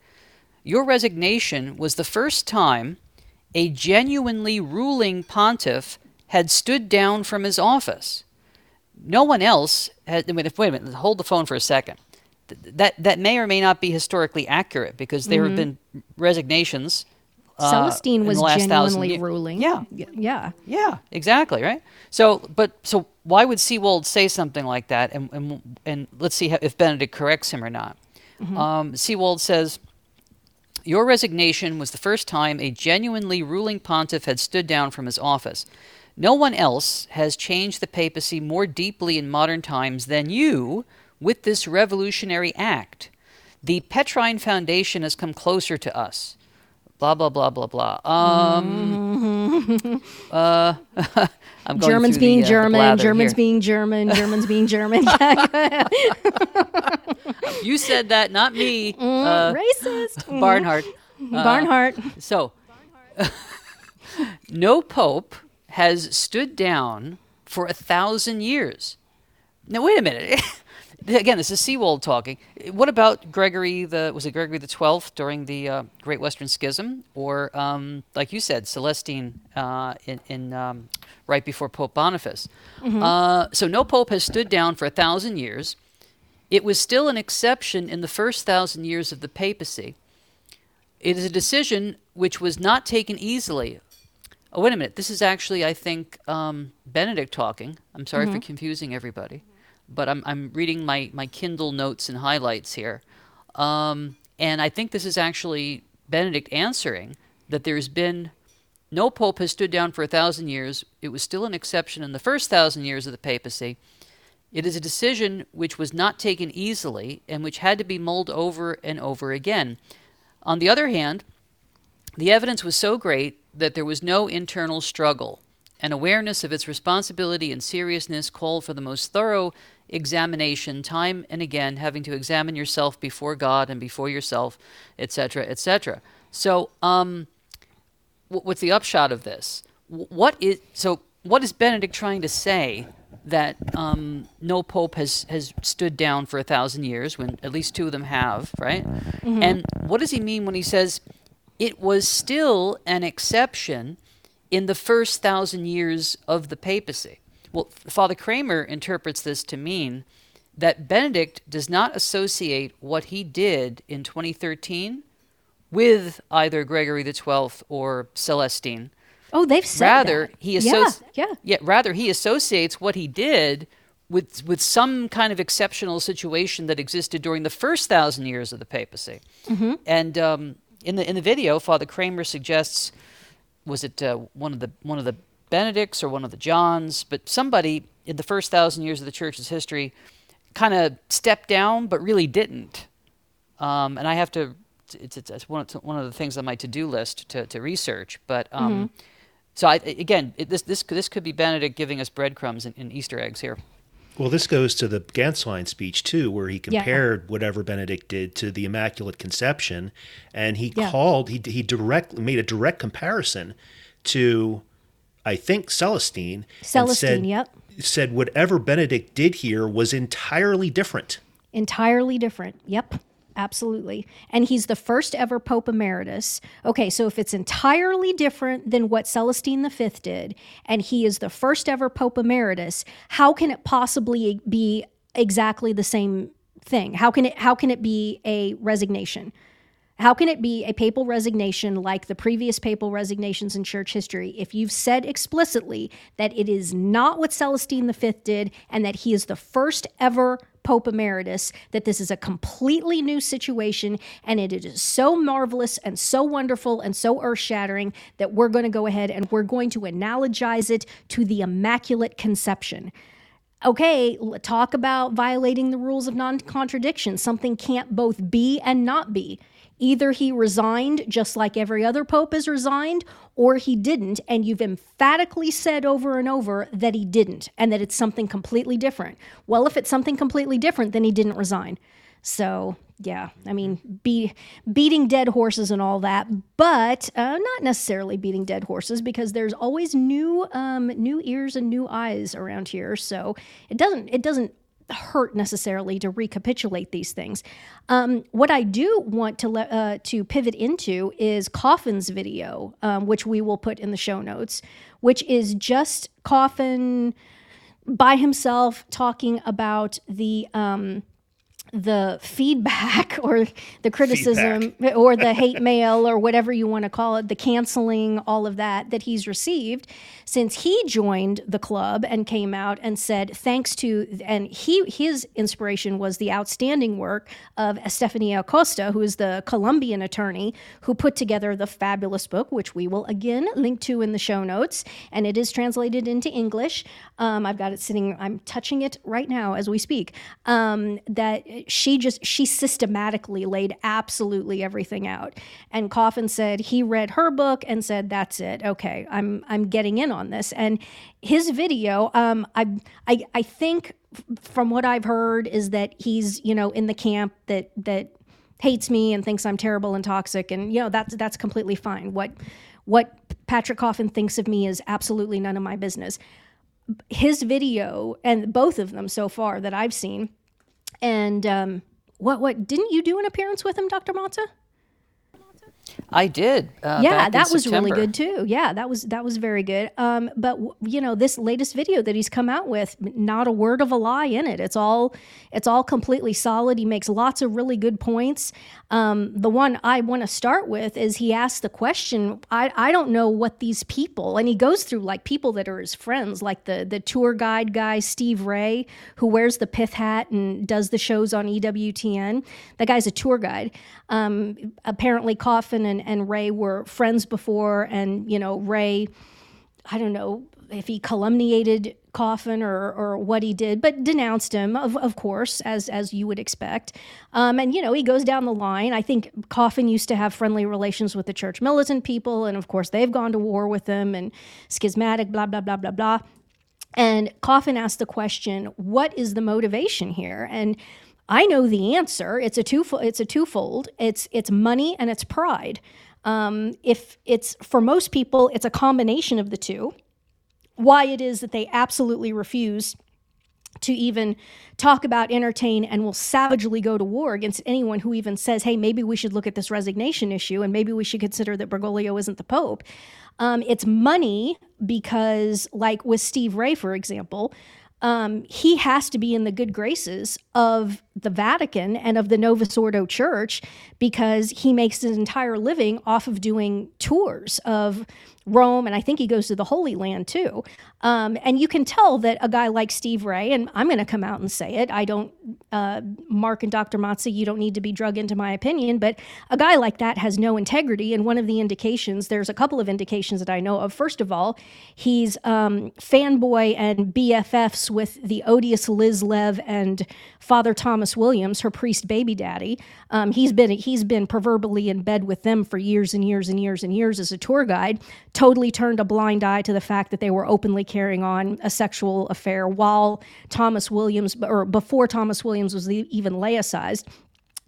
Your resignation was the first time a genuinely ruling pontiff had stood down from his office. No one else had, wait, wait a minute, hold the phone for a second. That, that may or may not be historically accurate, because there mm-hmm. have been resignations. Uh, Celestine was genuinely ruling. Yeah. Yeah. Yeah, exactly, right? So, but, so why would Sewall say something like that? And, and, and let's see how, if Benedict corrects him or not. Mm-hmm. Um, Sewall says, your resignation was the first time a genuinely ruling pontiff had stood down from his office. No one else has changed the papacy more deeply in modern times than you with this revolutionary act. The Petrine Foundation has come closer to us. Blah, blah, blah, blah, blah. Um, mm-hmm. uh, I'm going Germans being the, uh, German, Germans here. being German, Germans being German. You said that, not me. Mm, uh, racist. Barnhart. Mm-hmm. uh, Barnhart. So, Barnhart. No pope has stood down for a thousand years. Now, wait a minute. Again, this is Sewall talking. What about Gregory the, was it Gregory the twelfth during the uh, Great Western Schism? Or, um, like you said, Celestine uh, in, in um, right before Pope Boniface. Mm-hmm. Uh, so no pope has stood down for a thousand years. It was still an exception in the first thousand years of the papacy. It is a decision which was not taken easily. Oh, wait a minute. This is actually, I think, um, Benedict talking. I'm sorry mm-hmm. for confusing everybody. But I'm I'm reading my, my Kindle notes and highlights here. Um, and I think this is actually Benedict answering that there's been no pope has stood down for a thousand years. It was still an exception in the first thousand years of the papacy. It is a decision which was not taken easily and which had to be mulled over and over again. On the other hand, the evidence was so great that there was no internal struggle. An awareness of its responsibility and seriousness called for the most thorough examination, time and again, having to examine yourself before God and before yourself, et cetera, et cetera. So, um, w- what's the upshot of this? W- what is so? What is Benedict trying to say that um, no pope has has stood down for a thousand years when at least two of them have, right? Mm-hmm. And what does he mean when he says it was still an exception in the first thousand years of the papacy? Well, Father Kramer interprets this to mean that Benedict does not associate what he did in twenty thirteen with either Gregory the twelfth or Celestine. Oh, they've said rather, that. He associ- yeah, yeah. yeah, rather, he associates what he did with with some kind of exceptional situation that existed during the first thousand years of the papacy. Mm-hmm. And um, in the in the video, Father Kramer suggests, was it uh, one of the one of the Benedicts or one of the Johns? But somebody in the first thousand years of the Church's history kind of stepped down, but really didn't. Um, and I have to. It's it's, it's, one, it's one of the things on my to-do list to, to research. But um, mm-hmm. so I, again, it, this this this could be Benedict giving us breadcrumbs and, and Easter eggs here. Well, this goes to the Ganswein speech, too, where he compared yeah. whatever Benedict did to the Immaculate Conception, and he yeah. called, he he direct, made a direct comparison to, I think, Celestine. Celestine, said, yep. Said whatever Benedict did here was entirely different. Entirely different, yep. Absolutely. And he's the first ever Pope Emeritus. Okay, so if it's entirely different than what Celestine the fifth did, and he is the first ever Pope Emeritus, how can it possibly be exactly the same thing? How can it, how can it be a resignation? How can it be a papal resignation like the previous papal resignations in church history if you've said explicitly that it is not what Celestine the fifth did and that he is the first ever Pope Emeritus, that this is a completely new situation and it is so marvelous and so wonderful and so earth-shattering that we're going to go ahead and we're going to analogize it to the Immaculate Conception. Okay, talk about violating the rules of non-contradiction. Something can't both be and not be. Either he resigned, just like every other pope has resigned, or he didn't, and you've emphatically said over and over that he didn't, and that it's something completely different. Well, if it's something completely different, then he didn't resign. So, yeah, I mean, be, beating dead horses and all that, but uh, not necessarily beating dead horses, because there's always new um, new ears and new eyes around here. So it doesn't it doesn't hurt necessarily to recapitulate these things. Um, what I do want to le- uh, to pivot into is Coffin's video, um, which we will put in the show notes, which is just Coffin by himself talking about the um, the feedback or the criticism feedback. Or the hate mail or whatever you want to call it, the canceling, all of that that he's received since he joined the club and came out and said thanks to, and he his inspiration was the outstanding work of Estefania Acosta, who is the Colombian attorney who put together the fabulous book, which we will again link to in the show notes, and it is translated into English. Um, I've got it sitting, I'm touching it right now as we speak, um, that she just, she systematically laid absolutely everything out. And Coffin said he read her book and said, that's it. Okay, I'm I'm getting in on this. And his video, um, I, I I think from what I've heard is that he's, you know, in the camp that that hates me and thinks I'm terrible and toxic. And, you know, that's, that's completely fine. What, what Patrick Coffin thinks of me is absolutely none of my business. His video, and both of them so far that I've seen, And um, what what didn't you do an appearance with him, Doctor Mazza? I did. Uh, yeah, that was September. Really good too. Yeah, that was that was very good. Um, but you know, this latest video that he's come out with, not a word of a lie in it. It's all it's all completely solid. He makes lots of really good points. Um, the one I want to start with is he asked the question, I, I don't know what these people, and he goes through like people that are his friends, like the, the tour guide guy, Steve Ray, who wears the pith hat and does the shows on E W T N. That guy's a tour guide. Um, apparently Coffin and, and Ray were friends before, and, you know, Ray, I don't know if he calumniated Coffin or or what he did, but denounced him, of of course, as as you would expect. Um, and, you know, he goes down the line. I think Coffin used to have friendly relations with the church militant people, and, of course, they've gone to war with him and schismatic, blah, blah, blah, blah, blah. And Coffin asked the question, what is the motivation here? And I know the answer. It's a two it's a twofold. It's it's money and it's pride. Um, if it's for most people, it's a combination of the two. Why it is that they absolutely refuse to even talk about, entertain, and will savagely go to war against anyone who even says, hey, maybe we should look at this resignation issue, and maybe we should consider that Bergoglio isn't the Pope. Um, it's money, because like with Steve Ray, for example, um, he has to be in the good graces of the Vatican and of the Novus Ordo Church, because he makes his entire living off of doing tours of Rome, and I think he goes to the Holy Land too. Um, and you can tell that a guy like Steve Ray, and I'm going to come out and say it, I don't, uh, Mark and Doctor Mazza, you don't need to be drug into my opinion, but a guy like that has no integrity. And one of the indications, there's a couple of indications that I know of. First of all, he's um, fanboy and B F Fs with the odious Liz Lev and Father Thomas Williams, her priest baby daddy. Um, he's been he's been proverbially in bed with them for years and years and years and years as a tour guide. Totally turned a blind eye to the fact that they were openly carrying on a sexual affair while Thomas Williams, or before Thomas Williams was even laicized.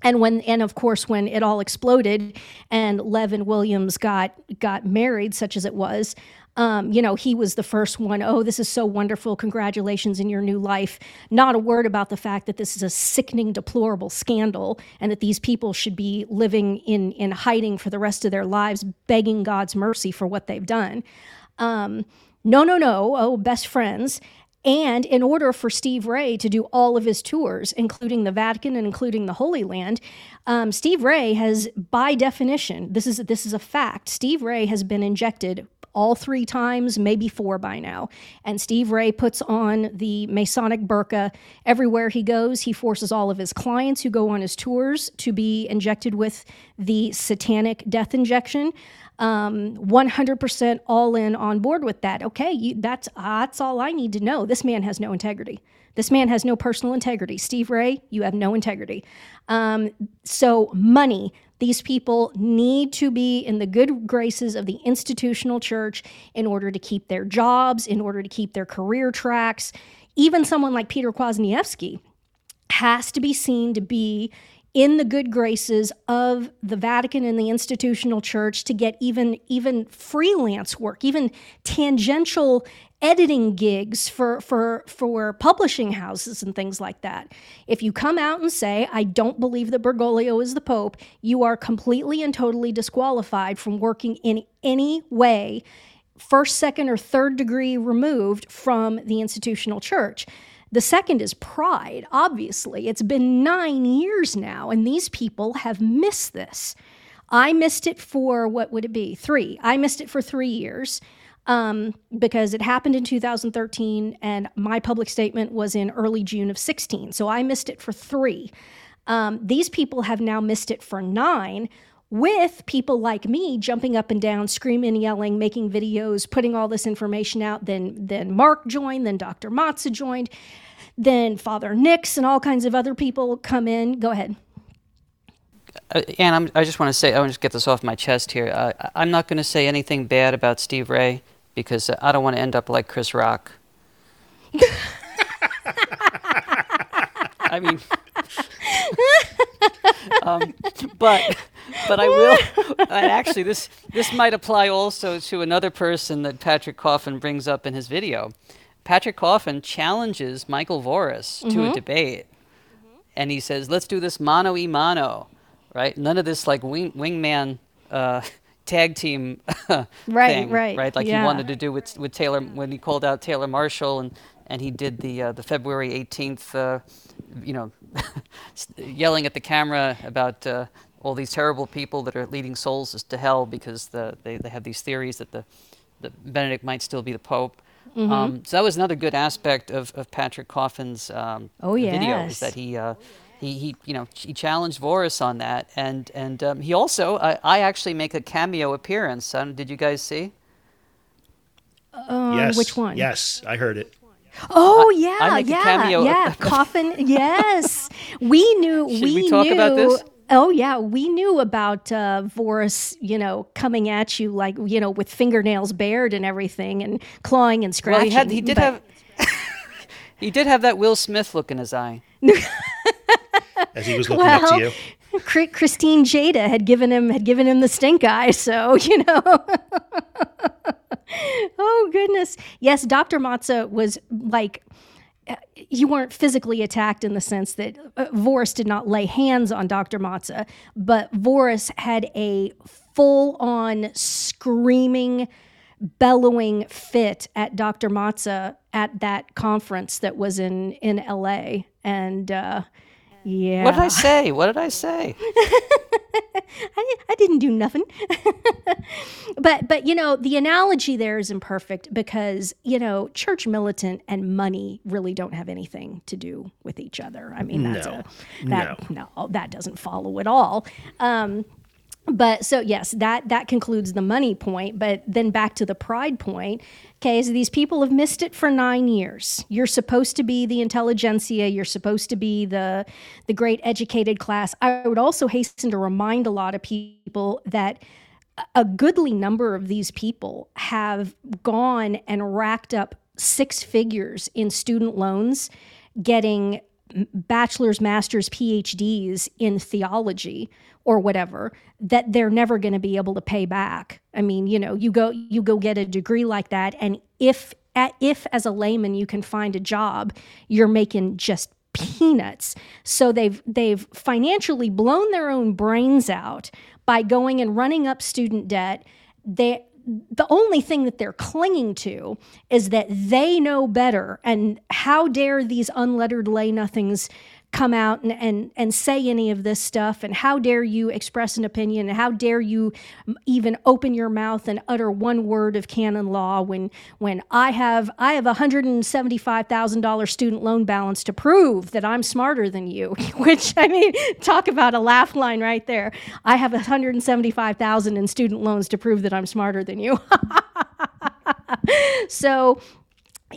And when, and of course, when it all exploded and Lev and Williams got got married, such as it was, um, you know, he was the first one. Oh, this is so wonderful! Congratulations in your new life. Not a word about the fact that this is a sickening, deplorable scandal, and that these people should be living in in hiding for the rest of their lives, begging God's mercy for what they've done. Um, no, no, no. Oh, best friends. And in order for Steve Ray to do all of his tours, including the Vatican and including the Holy Land, um, Steve Ray has, by definition, this is this is a fact, Steve Ray has been injected all three times, maybe four by now. And Steve Ray puts on the Masonic burqa everywhere he goes. He forces all of his clients who go on his tours to be injected with the satanic death injection. Um, one hundred percent all in on board with that. Okay, you, that's uh, that's all I need to know. This man has no integrity. This man has no personal integrity. Steve Ray, you have no integrity. Um, so money. These people need to be in the good graces of the institutional church in order to keep their jobs, in order to keep their career tracks. Even someone like Peter Kwasniewski, has to be seen to be in the good graces of the Vatican and the institutional church to get even even freelance work, even tangential editing gigs for, for, for publishing houses and things like that. If you come out and say, I don't believe that Bergoglio is the Pope, you are completely and totally disqualified from working in any way, first, second, or third degree removed from the institutional church. The second is pride, obviously. It's been nine years now, and these people have missed this. I missed it for, what would it be, three. I missed it for three years um, because it happened in two thousand thirteen, and my public statement was in early June of sixteen. So I missed it for three. Um, these people have now missed it for nine, with people like me jumping up and down, screaming, yelling, making videos, putting all this information out. Then then Mark joined, then Doctor Matza joined, then Father Nix and all kinds of other people come in. Go ahead. Uh, and I'm, I just want to say, I want to just get this off my chest here. Uh, I'm not going to say anything bad about Steve Ray because I don't want to end up like Chris Rock. I mean... um, but but I will, and actually this this might apply also to another person that Patrick Coffin brings up in his video. Patrick Coffin challenges Michael Voris mm-hmm. to a debate, mm-hmm. and he says, let's do this mano y mano, right? None of this like wing, wingman uh, tag team right, thing, right, right? Like yeah. he wanted to do with with Taylor, when he called out Taylor Marshall and And he did the uh, the February eighteenth, uh, you know, yelling at the camera about uh, all these terrible people that are leading souls to hell because the, they, they have these theories that the, the Benedict might still be the Pope. Mm-hmm. Um, so that was another good aspect of, of Patrick Coffin's um, oh, yes. video, is that he, uh, he he you know he challenged Voris on that, and and um, he also I, I actually make a cameo appearance. Um, did you guys see? Um, yes. Which one? Yes, I heard it. Oh yeah, I, I make yeah, a cameo. yeah. Coffin, yes. We knew. Should we, we talk knew, about this? Oh yeah, we knew about uh, Voris, you know, coming at you like you know with fingernails bared and everything, and clawing and scratching. Well, he had, he did but... have, he did have that Will Smith look in his eye as he was looking well, up to you. Christine Jada had given him had given him the stink eye, so you know. Oh, goodness. Yes, Doctor Matza was like, you weren't physically attacked in the sense that uh, Voris did not lay hands on Doctor Matza, but Voris had a full-on screaming, bellowing fit at Doctor Matza at that conference that was in, in L A, and... uh Yeah. What did I say? What did I say? I, I didn't do nothing. but, but you know, the analogy there is imperfect because, you know, church militant and money really don't have anything to do with each other. I mean, that's no. a, that, no. no, that doesn't follow at all. Um, But so, yes, that, that concludes the money point. But then back to the pride point. Okay, so these people have missed it for nine years. You're supposed to be the intelligentsia. You're supposed to be the, the great educated class. I would also hasten to remind a lot of people that a goodly number of these people have gone and racked up six figures in student loans, getting bachelor's, master's, P H Ds in theology or whatever, that they're never going to be able to pay back. I mean, you know, you go you go get a degree like that, and if if as a layman you can find a job, you're making just peanuts. So they've they've financially blown their own brains out by going and running up student debt. They The only thing that they're clinging to is that they know better, and how dare these unlettered lay nothings come out and, and, and say any of this stuff, and how dare you express an opinion, and how dare you even open your mouth and utter one word of canon law when when I have I have a one hundred seventy-five thousand dollars student loan balance to prove that I'm smarter than you, which, I mean, talk about a laugh line right there. I have one hundred seventy-five thousand dollars in student loans to prove that I'm smarter than you. So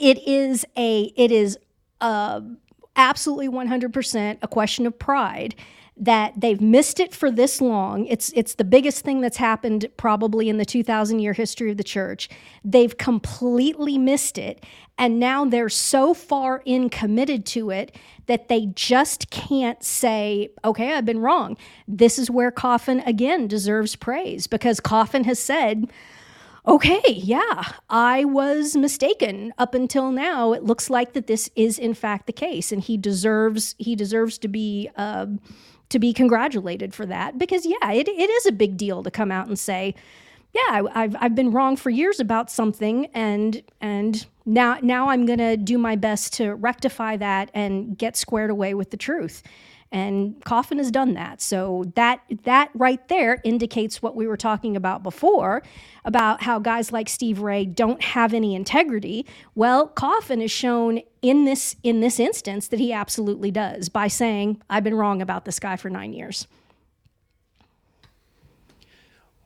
it is a, it is a, absolutely one hundred percent a question of pride that they've missed it for this long. It's it's the biggest thing that's happened probably in the two thousand year history of the church. They've completely missed it, and now they're so far in committed to it that they just can't say, okay, I've been wrong. This is where Coffin, again, deserves praise, because Coffin has said, okay, yeah, I was mistaken up until now. It looks like that this is in fact the case, and he deserves he deserves to be uh, to be congratulated for that, because yeah, it, it is a big deal to come out and say, yeah, I, I've I've been wrong for years about something, and and now now I'm gonna do my best to rectify that and get squared away with the truth. And Coffin has done that. So that that right there indicates what we were talking about before, about how guys like Steve Ray don't have any integrity. Well, Coffin has shown in this in this instance that he absolutely does, by saying, I've been wrong about this guy for nine years.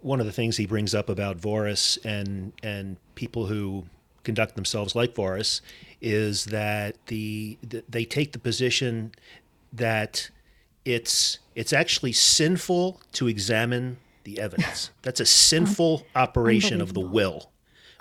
One of the things he brings up about Voris and and people who conduct themselves like Voris is that the, the they take the position that it's it's actually sinful to examine the evidence. That's a sinful operation of the will,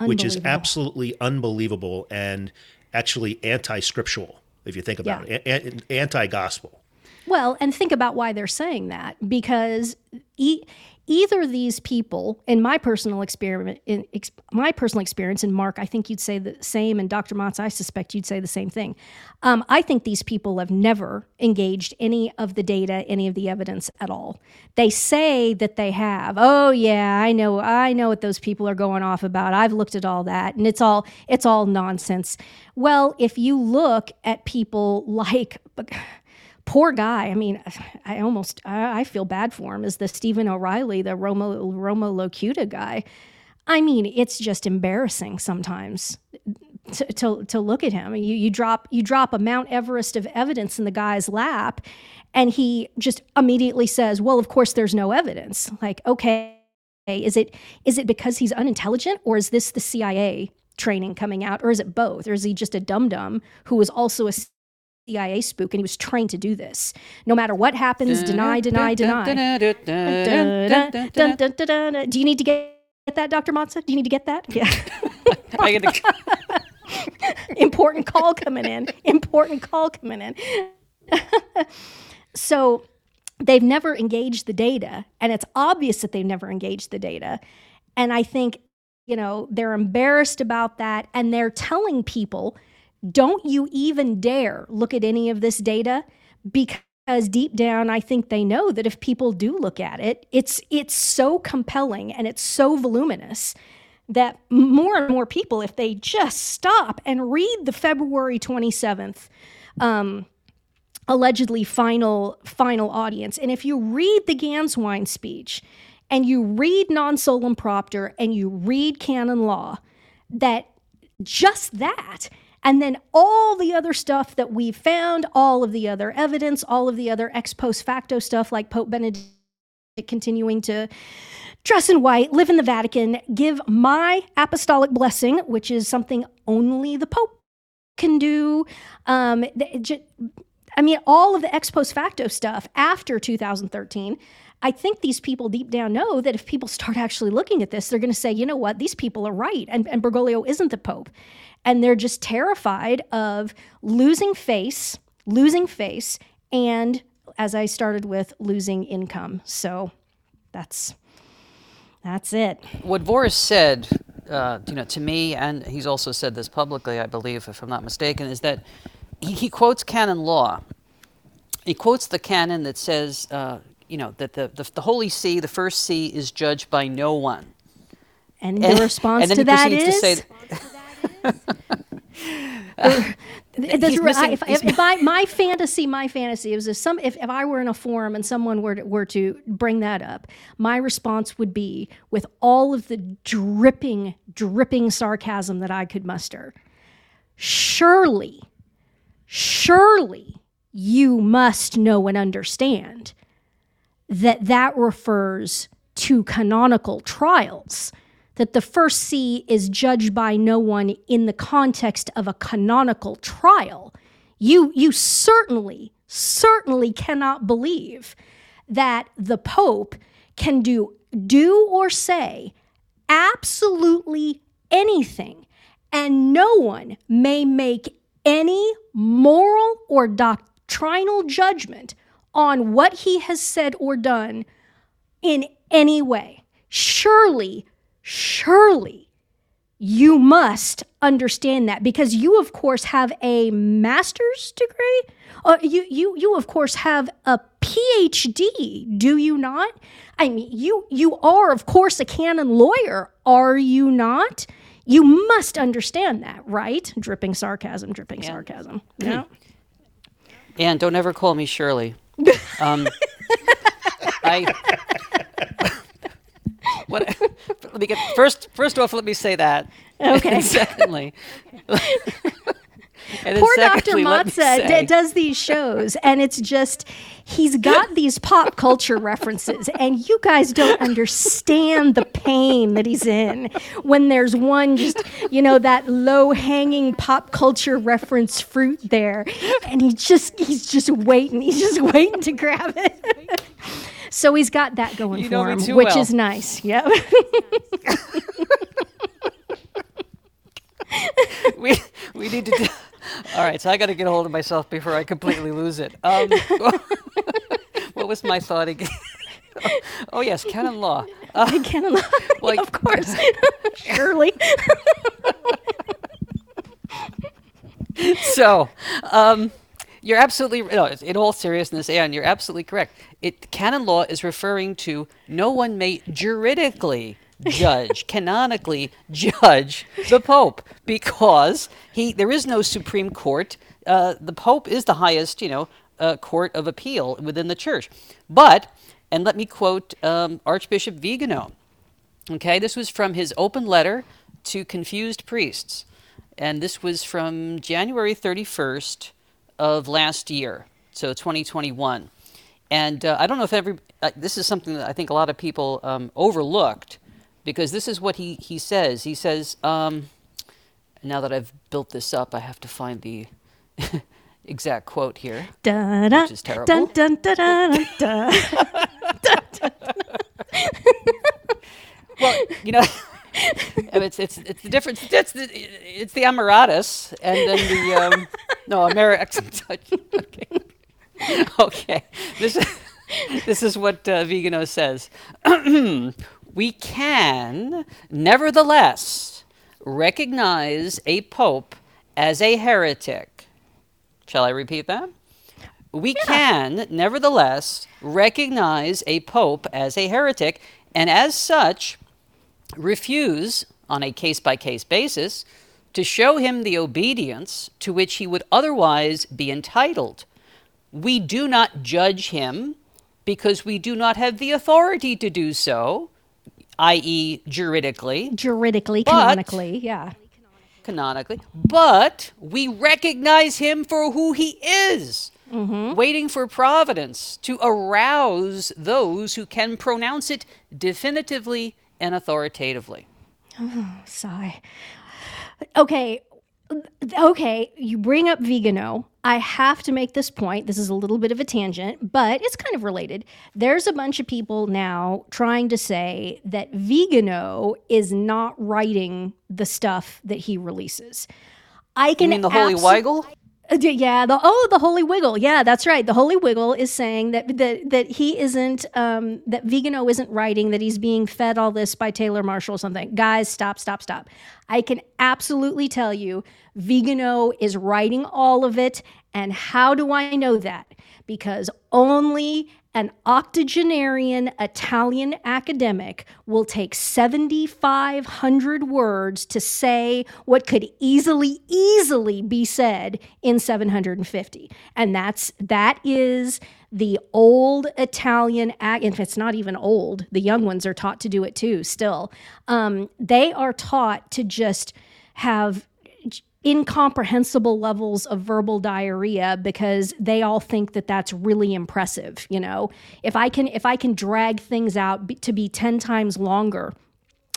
which is absolutely unbelievable and actually anti-scriptural, if you think about yeah. it, a- anti-gospel. Well, and think about why they're saying that, because e- either these people, in my personal experiment, in ex- my personal experience, and Mark, I think you'd say the same, and Doctor Motz, I suspect you'd say the same thing. Um, I think these people have never engaged any of the data, any of the evidence at all. They say that they have. Oh yeah, I know, I know what those people are going off about. I've looked at all that, and it's all it's all nonsense. Well, if you look at people like. Poor guy. I mean, I almost, I, I feel bad for him, is the Stephen O'Reilly, the Roma, Roma Locuta guy. I mean, it's just embarrassing sometimes to, to, to look at him. You, you drop, you drop a Mount Everest of evidence in the guy's lap, and he just immediately says, well, of course there's no evidence. Like, okay, is it, is it because he's unintelligent, or is this the C I A training coming out, or is it both? Or is he just a dum-dum who was also a C I A spook, and he was trained to do this. No matter what happens, deny, deny, deny. Do you need to get that, Doctor Motza? Do you need to get that? Yeah. Important call coming in. Important call coming in. So they've never engaged the data, and it's obvious that they've never engaged the data. And I think, you know, they're embarrassed about that, and they're telling people, don't you even dare look at any of this data, because deep down I think they know that if people do look at it, it's it's so compelling and it's so voluminous that more and more people, if they just stop and read the February twenty-seventh um, allegedly final final audience, and if you read the Ganswein speech and you read Non Solum Propter and you read canon law, that just that, and then all the other stuff that we found, all of the other evidence, all of the other ex post facto stuff, like Pope Benedict continuing to dress in white, live in the Vatican, give my apostolic blessing, which is something only the Pope can do. Um, I mean, all of the ex post facto stuff after two thousand thirteen, I think these people deep down know that if people start actually looking at this, they're going to say, you know what, these people are right, and, and Bergoglio isn't the Pope. And they're just terrified of losing face, losing face, and, as I started with, losing income. So that's that's it. What Voris said, uh, you know, to me, and he's also said this publicly, I believe, if I'm not mistaken, is that he, he quotes canon law. He quotes the canon that says, uh, you know, that the, the the Holy See, the first see, is judged by no one. And, and the response and to that is? To say that, uh, Does, missing, I, if, if, if I, my fantasy, my fantasy is if some if, if I were in a forum and someone were to, were to bring that up, my response would be, with all of the dripping, dripping sarcasm that I could muster, Surely, surely you must know and understand that that refers to canonical trials. That the first see is judged by no one in the context of a canonical trial. You you certainly, certainly cannot believe that the Pope can do do or say absolutely anything, and no one may make any moral or doctrinal judgment on what he has said or done in any way. Surely, surely you must understand that, because you, of course, have a master's degree. Uh, you, you, you, of course, have a P H D, do you not? I mean, you, you are, of course, a canon lawyer, are you not? You must understand that, right? Dripping sarcasm, dripping yeah. sarcasm. No? And don't ever call me Shirley. Um, I... What, let me get first. First off, let me say that. Okay. And secondly, and poor secondly, Doctor Matza d- does these shows, and it's just he's got these pop culture references, and you guys don't understand the pain that he's in when there's one just you know that low hanging pop culture reference fruit there, and he just he's just waiting, he's just waiting to grab it. So he's got that going you for him, which well. is nice. Yep. we we need to. Do, all right, so I got to get a hold of myself before I completely lose it. Um, what was my thought again? oh, oh yes, canon law. Uh, canon law. Like, of course, surely. so. Um, You're absolutely no. In all seriousness, Anne, you're absolutely correct. It canon law is referring to no one may juridically judge, canonically judge the Pope, because he there is no Supreme Court. Uh, the Pope is the highest, you know, uh, court of appeal within the Church. But and let me quote um, Archbishop Vigano. Okay, this was from his open letter to confused priests, and this was from January thirty-first. Of last year, so twenty twenty-one. And uh, I don't know if every, uh, this is something that I think a lot of people um, overlooked, because this is what he, he says. He says, um, now that I've built this up, I have to find the exact quote here, da, da, which is terrible. Dun, dun, da, da, da, da, da, da. Well, you know, and it's it's it's the difference. That's the it's the Emeritus and then the um, no Emeritus. Okay, okay. This this is what uh, Vigano says. We can, nevertheless, recognize a pope as a heretic. Shall I repeat that? We yeah. can, nevertheless, recognize a pope as a heretic, and as such, refuse, on a case-by-case basis, to show him the obedience to which he would otherwise be entitled. We do not judge him because we do not have the authority to do so, that is juridically. Juridically, but, canonically, yeah. Canonically. But we recognize him for who he is, mm-hmm. waiting for providence to arouse those who can pronounce it definitively and authoritatively. Oh, sigh. Okay, okay, you bring up Vigano. I have to make this point. This is a little bit of a tangent, but it's kind of related. There's a bunch of people now trying to say that Vigano is not writing the stuff that he releases. I can. You mean the abs- Holy Weigel? Yeah, the oh, the Holy Wiggle. Yeah, that's right. The Holy Wiggle is saying that that, that he isn't, um, that Vigano isn't writing, that he's being fed all this by Taylor Marshall or something. Guys, stop, stop, stop. I can absolutely tell you Vigano is writing all of it. And how do I know that? Because only an octogenarian Italian academic will take seven thousand five hundred words to say what could easily, easily be said in seven hundred fifty. And that's, that is the old Italian, if it's not even old, the young ones are taught to do it too still. Um, they are taught to just have incomprehensible levels of verbal diarrhea because they all think that that's really impressive. You know, if I can, if I can drag things out b- to be ten times longer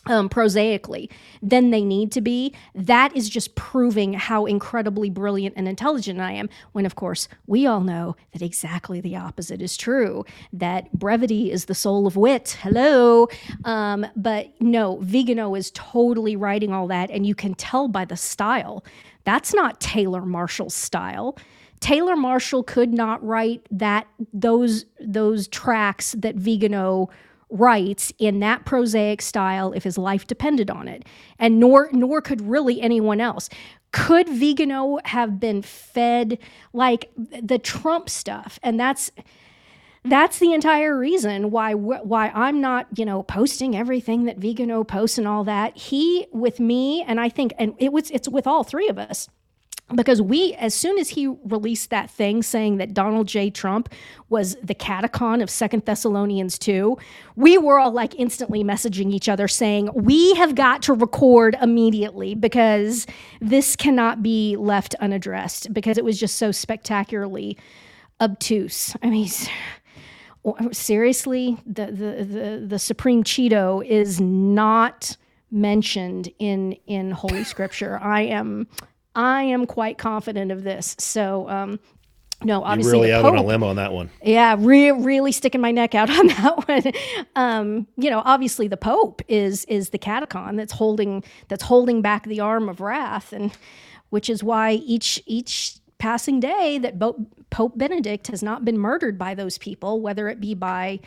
Um, prosaically than they need to be. That is just proving how incredibly brilliant and intelligent I am, when of course we all know that exactly the opposite is true, that brevity is the soul of wit. Hello. Um, but no, Vigano is totally writing all that, and you can tell by the style. That's not Taylor Marshall's style. Taylor Marshall could not write that those those tracks that Vigano writes in that prosaic style if his life depended on it, and nor nor could really anyone else. Could Vigano have been fed like the Trump stuff? And that's that's the entire reason why why I'm not, you know, posting everything that Vigano posts and all that. He with me, and I think, and it was it's with all three of us. Because we, as soon as he released that thing saying that Donald J. Trump was the catechon of Second Thessalonians two, we were all like instantly messaging each other saying, we have got to record immediately because this cannot be left unaddressed, because it was just so spectacularly obtuse. I mean, seriously, the the the, the Supreme Cheeto is not mentioned in, in Holy Scripture. I am... I am quite confident of this. So, um, no, obviously, you're really out on a limb on that one. Yeah, re- really sticking my neck out on that one. Um, you know, obviously, the Pope is is the catechon that's holding that's holding back the arm of wrath, and which is why each each passing day that Bo- Pope Benedict has not been murdered by those people, whether it be by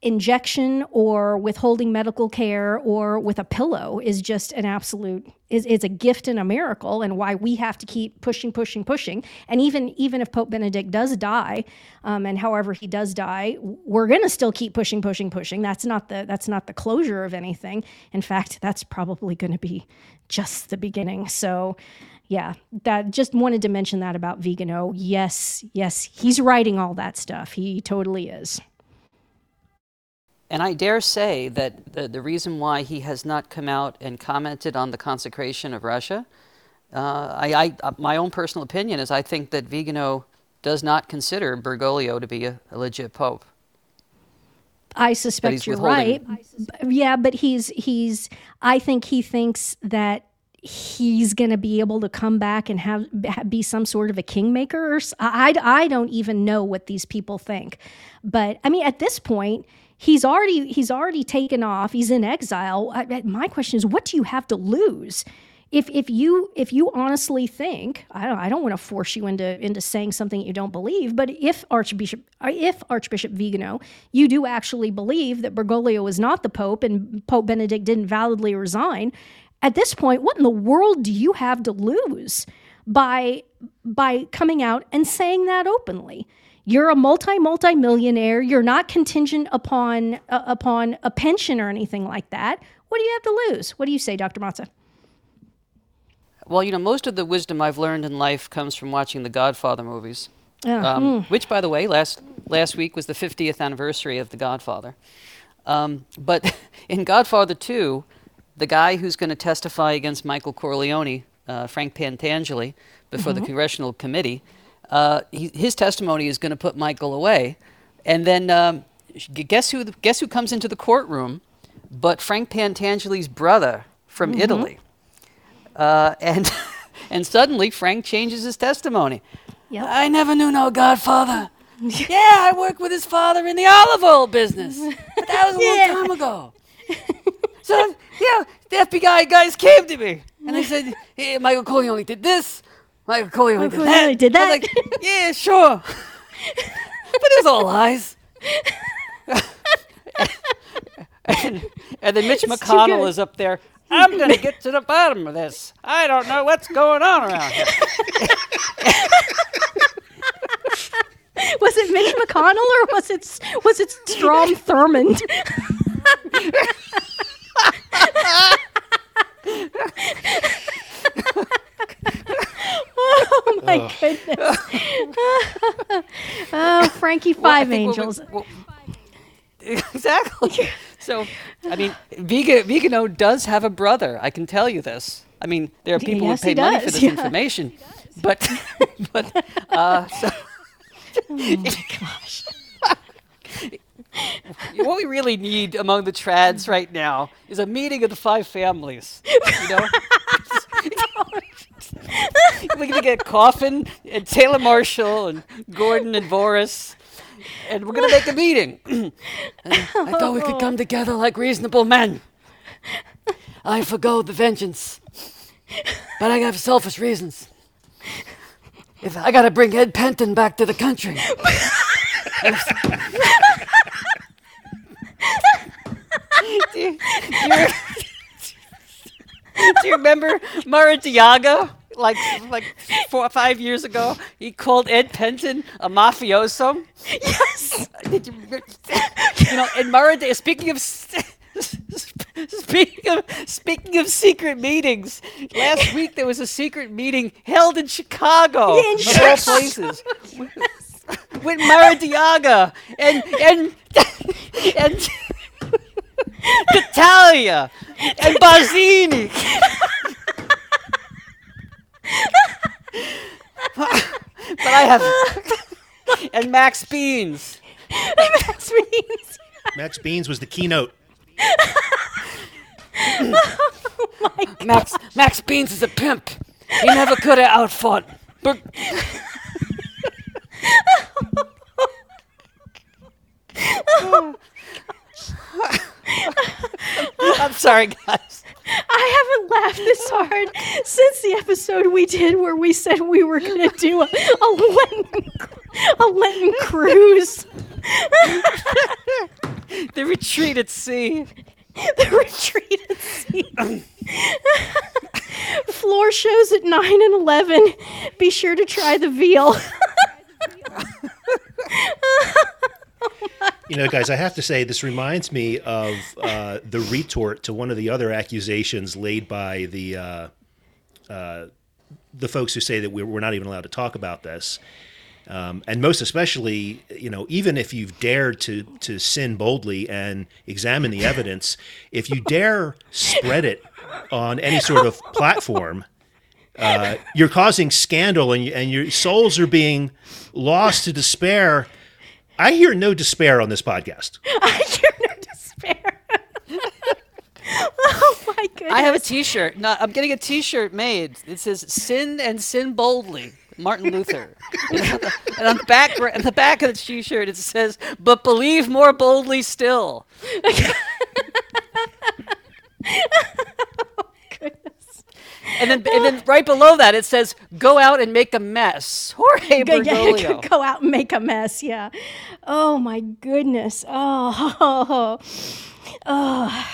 injection or withholding medical care or with a pillow, is just an absolute is is a gift and a miracle, and why we have to keep pushing, pushing, pushing. And even even if Pope Benedict does die, um, and however he does die, we're gonna still keep pushing, pushing, pushing. That's not the that's not the closure of anything. In fact, that's probably gonna be just the beginning. So yeah, that just wanted to mention that about Vigano. Yes, yes, he's writing all that stuff. He totally is. And I dare say that the, the reason why he has not come out and commented on the consecration of Russia, uh, I, I, my own personal opinion is I think that Vigano does not consider Bergoglio to be a, a legit pope. I suspect you're right. Suspect. Yeah, but he's he's. I think he thinks that he's going to be able to come back and have be some sort of a kingmaker. Or, I, I don't even know what these people think. But, I mean, at this point... He's already he's already taken off. He's in exile. I, my question is, what do you have to lose? If if you if you honestly think, I don't I don't want to force you into into saying something you don't believe. But if Archbishop if Archbishop Vigano, you do actually believe that Bergoglio is not the Pope and Pope Benedict didn't validly resign, at this point, what in the world do you have to lose by by coming out and saying that openly? You're a multi multi millionaire. You're not contingent upon uh, upon a pension or anything like that. What do you have to lose? What do you say, Doctor Matza? Well, you know, most of the wisdom I've learned in life comes from watching the Godfather movies, oh, um, mm. which, by the way, last last week was the fiftieth anniversary of the Godfather. Um, but in Godfather two, the guy who's going to testify against Michael Corleone, uh, Frank Pantangeli, before mm-hmm. the Congressional Committee. Uh, he, his testimony is going to put Michael away, and then um, guess who? Guess who comes into the courtroom? But Frank Pantangeli's brother from mm-hmm. Italy, uh, and and suddenly Frank changes his testimony. Yep. I never knew no Godfather. Yeah, I worked with his father in the olive oil business, but that was a yeah. long time ago. So yeah, the F B I guys came to me and they said, "Hey, Michael Corleone did this." Michael Corleone did that. Did that. I was like, yeah, sure. But it was all lies. and, and then Mitch it's McConnell is up there. I'm going to get to the bottom of this. I don't know what's going on around here. Was it Mitch McConnell or was it, was it Strom Thurmond? Oh my oh. goodness! Oh, Frankie Five well, Angels. Well, well, exactly. So, I mean, Vigano does have a brother. I can tell you this. I mean, there are people yes, who pay money for this yeah. information, yes, but, but, uh, so. Oh my gosh. What we really need among the trads right now is a meeting of the five families. You know? We're going to get Coffin and Taylor Marshall and Gordon and Voris, and we're going to make a meeting. And I thought we could come together like reasonable men. I forgo the vengeance, but I have selfish reasons. If I got to bring Ed Penton back to the country. do, you, do, you, do you remember Mara Diago? Like, like four or five years ago, he called Ed Penton a mafioso. Yes. Did you, you know, and Mara, speaking of speaking of speaking of secret meetings, last week there was a secret meeting held in Chicago, in of all places, with, with Mara Diago and and and Natalia and Barzini. But I have and Max Beans. Max Beans. Max Beans was the keynote. Oh my God. Max Max Beans is a pimp. He never could have outfought. But oh, I'm sorry, guys. I haven't laughed this hard since the episode we did where we said we were going to do a, a, Lenten, a Lenten cruise. The retreat at sea. The retreat at sea. Floor shows at nine and eleven. Be sure to try the veal. You know, guys, I have to say this reminds me of uh, the retort to one of the other accusations laid by the uh, uh, the folks who say that we're not even allowed to talk about this. Um, and most especially, you know, even if you've dared to to sin boldly and examine the evidence, if you dare spread it on any sort of platform, uh, you're causing scandal and, and your souls are being lost to despair. I hear no despair on this podcast. I hear no despair. Oh, my goodness. I have a T-shirt. No, I'm getting a T-shirt made. It says, Sin and Sin Boldly, Martin Luther. And on the back, on the back of the T-shirt, it says, but believe more boldly still. Oh, goodness. And then, and then right below that, it says, go out and make a mess. Jorge Bergoglio. Yeah, go out and make a mess, yeah. Oh, my goodness. Oh, oh, oh. oh.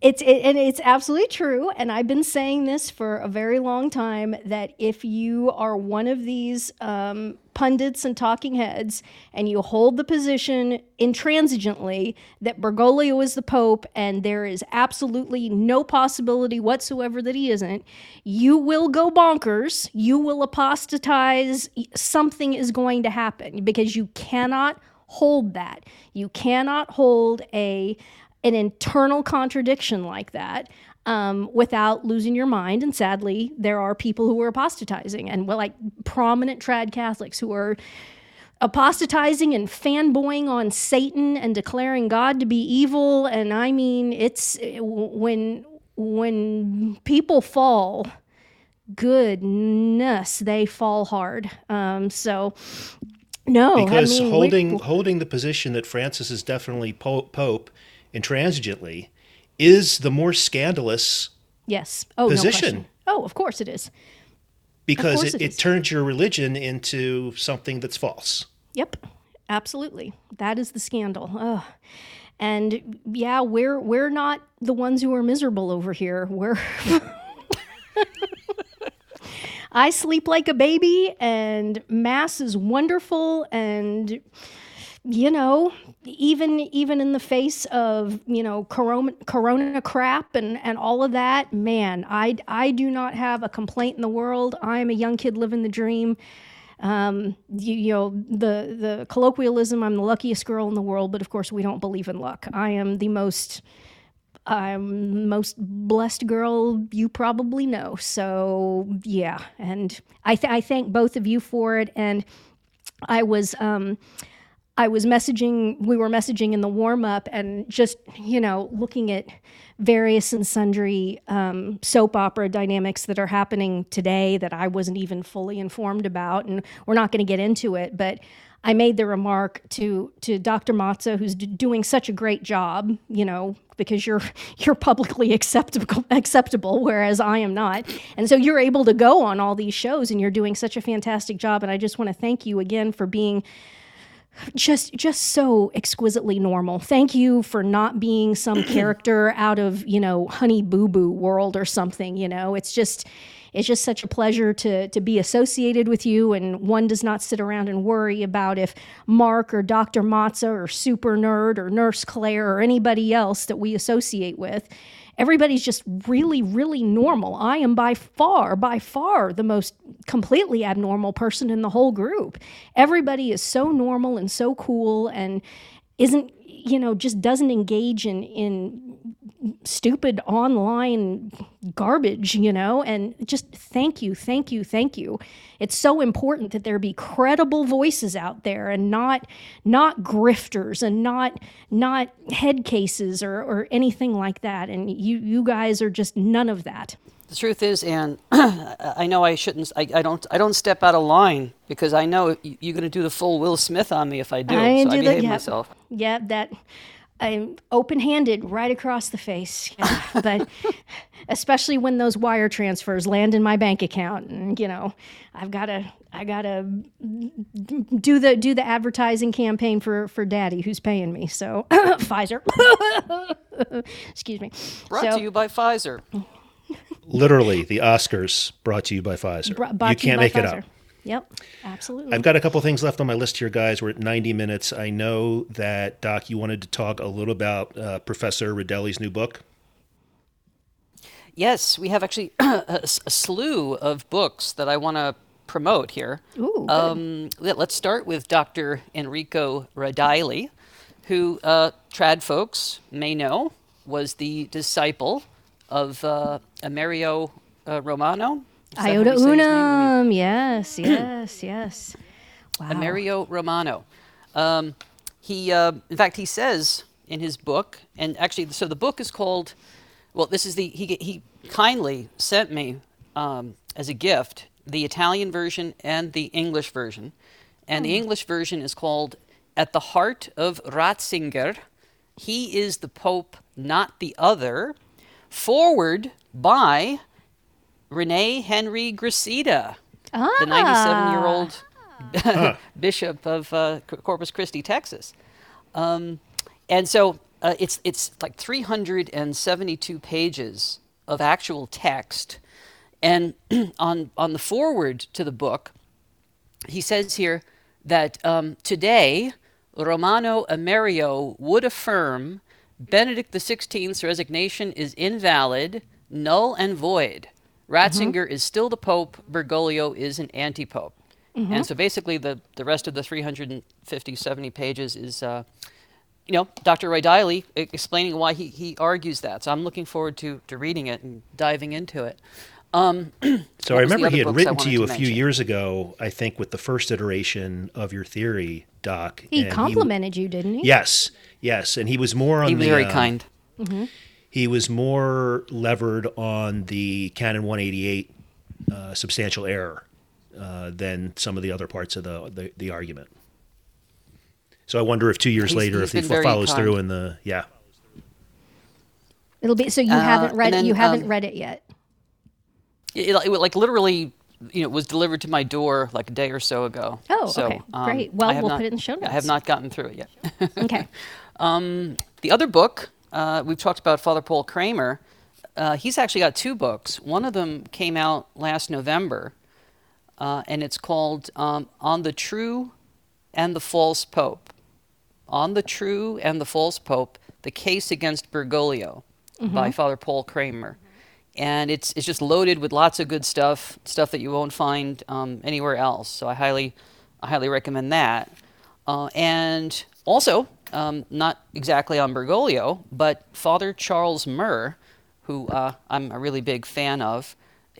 It's it, and it's absolutely true, and I've been saying this for a very long time, that if you are one of these um, pundits and talking heads and you hold the position intransigently that Bergoglio is the Pope and there is absolutely no possibility whatsoever that he isn't, you will go bonkers, you will apostatize, something is going to happen because you cannot hold that. You cannot hold a... an internal contradiction like that um, without losing your mind. And sadly, there are people who are apostatizing, and like prominent trad Catholics who are apostatizing and fanboying on Satan and declaring God to be evil. And I mean, it's when when people fall, goodness, they fall hard. Um, so... No, because I mean, holding wait, holding the position that Francis is definitely po- Pope intransigently is the more scandalous yes. oh, position. No oh, of course it is. Because it, it, it is. turns your religion into something that's false. Yep, absolutely. That is the scandal. Oh. And yeah, we're we're not the ones who are miserable over here. We're. I sleep like a baby, and Mass is wonderful, and, you know, even even in the face of, you know, corona, corona crap and, and all of that, man, I, I do not have a complaint in the world. I am a young kid living the dream. Um, you, you know, the, the colloquialism, I'm the luckiest girl in the world, but of course we don't believe in luck. I am the most... I'm the most blessed girl you probably know. So, yeah. And I, th- I thank both of you for it. And I was um, I was messaging, we were messaging in the warm-up and just, you know, looking at various and sundry um, soap opera dynamics that are happening today that I wasn't even fully informed about, and we're not going to get into it, but I made the remark to to Doctor Mazza, who's d- doing such a great job, you know, because you're you're publicly acceptable, acceptable, whereas I am not. And so you're able to go on all these shows, and you're doing such a fantastic job. And I just want to thank you again for being just just so exquisitely normal. Thank you for not being some character out of, you know, Honey Boo Boo world or something, you know. It's just... It's just such a pleasure to to be associated with you, and one does not sit around and worry about if Mark or Doctor Mazza or Super Nerd or Nurse Claire or anybody else that we associate with. Everybody's just really, really normal. I am by far, by far the most completely abnormal person in the whole group. Everybody is so normal and so cool and isn't, you know, just doesn't engage in in stupid online garbage, you know, and just thank you, thank you, thank you. It's so important that there be credible voices out there and not not grifters and not not head cases or, or anything like that. And you you guys are just none of that. The truth is, Anne, I know I shouldn't, I, I don't I don't step out of line because I know you're going to do the full Will Smith on me if I do, I so do I behave that, yeah. myself. Yeah, that... I'm open-handed right across the face, yeah. But especially when those wire transfers land in my bank account, and you know, I've got to, I got to do the do the advertising campaign for, for Daddy, who's paying me. So Pfizer, excuse me. Brought so, to you by Pfizer. Literally, the Oscars brought to you by Pfizer. Br- you can't make Pfizer. It up. Yep, absolutely. I've got a couple things left on my list here, guys. We're at ninety minutes. I know that, Doc, you wanted to talk a little about uh, Professor Rodelli's new book. Yes, we have actually a slew of books that I want to promote here. Ooh, um, let's start with Doctor Enrico Rodelli, who uh, trad folks may know was the disciple of uh, Amerio uh, Romano. Iota Unum, yes, yes, yes. Wow. Amerio Romano. Um, he, uh, in fact, he says in his book, and actually, so the book is called, well, this is the, he he kindly sent me um, as a gift the Italian version and the English version. And oh. The English version is called At the Heart of Ratzinger, He is the Pope, Not the Other, forward by Rene Henry Gracida, ah. the ninety-seven-year-old ah. bishop of uh, Corpus Christi, Texas. Um, and so uh, it's it's like three hundred seventy-two pages of actual text. And on, on the foreword to the book, he says here that um, today, Romano Amerio would affirm Benedict the sixteenth's resignation is invalid, null and void. Ratzinger mm-hmm. is still the Pope. Bergoglio is an anti-Pope. Mm-hmm. And so basically the, the rest of the three hundred fifty, seventy pages is, uh, you know, Doctor Rodelli explaining why he, he argues that. So I'm looking forward to, to reading it and diving into it. Um, so I remember he had written to you to a mention. few years ago, I think, with the first iteration of your theory, Doc. He and complimented he, you, didn't he? Yes, yes. And he was more on he the... He was very uh, kind. Mm-hmm. He was more levered on the Canon one eighty-eight uh, substantial error uh, than some of the other parts of the the, the argument. So I wonder if two years he's, later, he's if he follows kind. through in the yeah, it'll be so you uh, haven't read then, you haven't um, read it yet. It, it, it like literally, you know, was delivered to my door like a day or so ago. Oh, so, okay, um, great. Well, we'll not, put it in the show notes. I have not gotten through it yet. Okay. Um, the other book. Uh, we've talked about Father Paul Kramer. Uh, he's actually got two books. One of them came out last November, uh, and it's called um, On the True and the False Pope. On the True and the False Pope, The Case Against Bergoglio mm-hmm. by Father Paul Kramer. And it's it's just loaded with lots of good stuff, stuff that you won't find um, anywhere else. So I highly, I highly recommend that. Uh, and also... Um, not exactly on Bergoglio, but Father Charles Murr, who uh, I'm a really big fan of,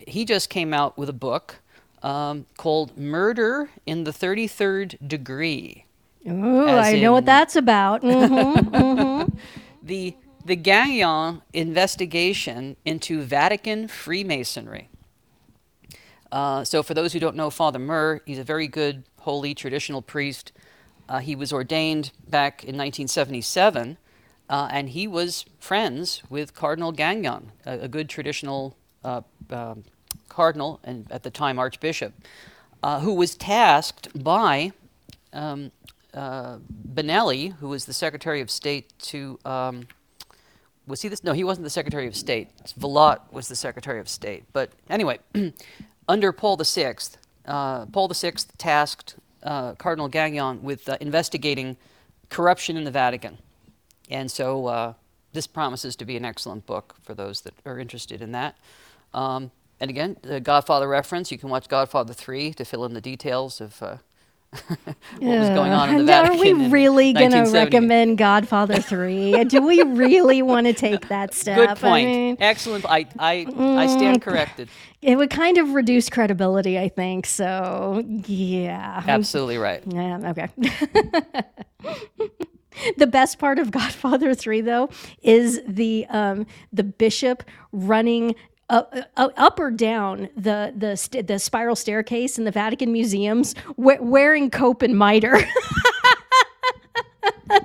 he just came out with a book um, called Murder in the thirty-third Degree. Ooh, I in, know what that's about. Mm-hmm, mm-hmm. The the Gagnon investigation into Vatican Freemasonry. Uh, so for those who don't know Father Murr, he's a very good, holy, traditional priest. Uh, he was ordained back in nineteen seventy-seven, uh, and he was friends with Cardinal Gagnon, a, a good traditional uh, uh, cardinal, and at the time archbishop, uh, who was tasked by um, uh, Benelli, who was the Secretary of State to... Um, was he this? No, he wasn't the Secretary of State. Vallot was the Secretary of State. But anyway... Under Paul the Sixth, uh, Paul the Sixth tasked uh, Cardinal Gagnon with uh, investigating corruption in the Vatican. And so uh, this promises to be an excellent book for those that are interested in that. Um, and again, the Godfather reference, you can watch Godfather three to fill in the details of uh, what yeah. was going on in the Vatican. Are we really going to recommend Godfather three? Do we really want to take that step? Good point. I mean, excellent. I, I, mm, I stand corrected. It would kind of reduce credibility, I think. So, yeah. Absolutely right. Yeah, okay. The best part of Godfather three, though, is the um, the bishop running Uh, uh, up or down the the st- the spiral staircase in the Vatican museums, we- wearing cope and mitre.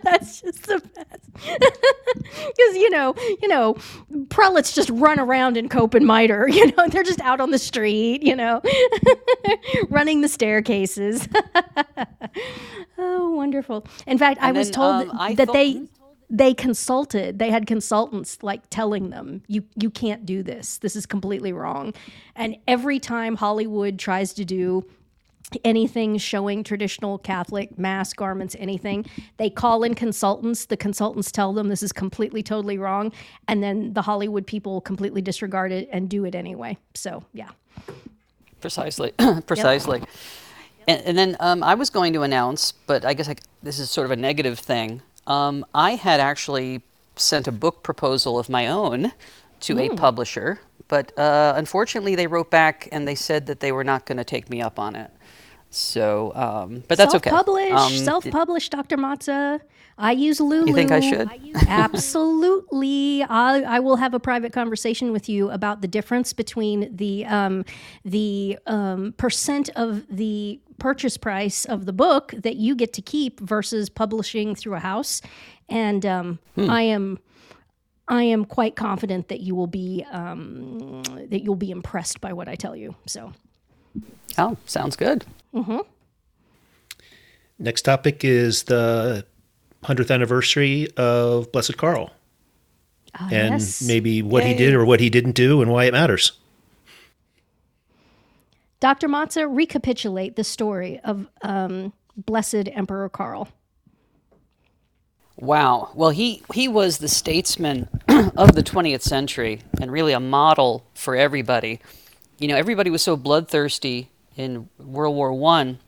That's just the best, because you know, you know, prelates just run around in cope and mitre. You know, they're just out on the street. You know, running the staircases. Oh, wonderful! In fact, and I then, was told um, that, I that thought- they. They consulted, they had consultants like telling them, you you can't do this. This is completely wrong. And every time Hollywood tries to do anything showing traditional Catholic mass garments, anything, they call in consultants. The consultants tell them this is completely, totally wrong. And then the Hollywood people completely disregard it and do it anyway. So, yeah. Precisely. Precisely. Yep. And, and then um, I was going to announce, but I guess I, this is sort of a negative thing. Um, I had actually sent a book proposal of my own to mm. a publisher, but uh, unfortunately they wrote back and they said that they were not going to take me up on it. So, um, but that's self-publish, okay. Um, self-publish, Doctor Matza. I use Lulu. You think I should? I use, absolutely. I, I will have a private conversation with you about the difference between the um, the um, percent of the purchase price of the book that you get to keep versus publishing through a house. And um, hmm. I am I am quite confident that you will be um, that you'll be impressed by what I tell you. So. Oh, sounds good. Mm-hmm. Next topic is the hundredth anniversary of Blessed Carl. Uh, and yes. maybe what Yay. he did or what he didn't do and why it matters. Doctor Matza, recapitulate the story of um, Blessed Emperor Carl. Wow. Well, he, he was the statesman of the twentieth century and really a model for everybody. You know, everybody was so bloodthirsty in World War One,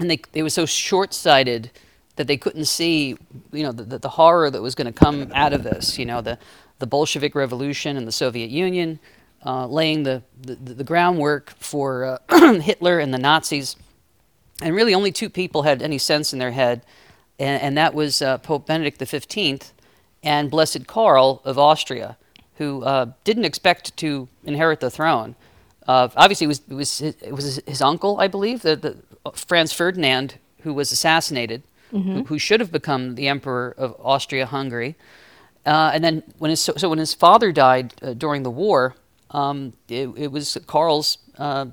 and they they were so short-sighted that they couldn't see, you know, the, the horror that was going to come out of this. You know, the, the Bolshevik Revolution and the Soviet Union, uh, laying the, the, the groundwork for uh, Hitler and the Nazis. And really only two people had any sense in their head, and, and that was uh, Pope Benedict the fifteenth and Blessed Karl of Austria, who uh, didn't expect to inherit the throne. Uh, obviously, it was it was his, it was his uncle, I believe, the, the Franz Ferdinand, who was assassinated, mm-hmm. who, who should have become the emperor of Austria-Hungary. Uh, and then when his so, so when his father died uh, during the war, um, it, it was Karl's uh,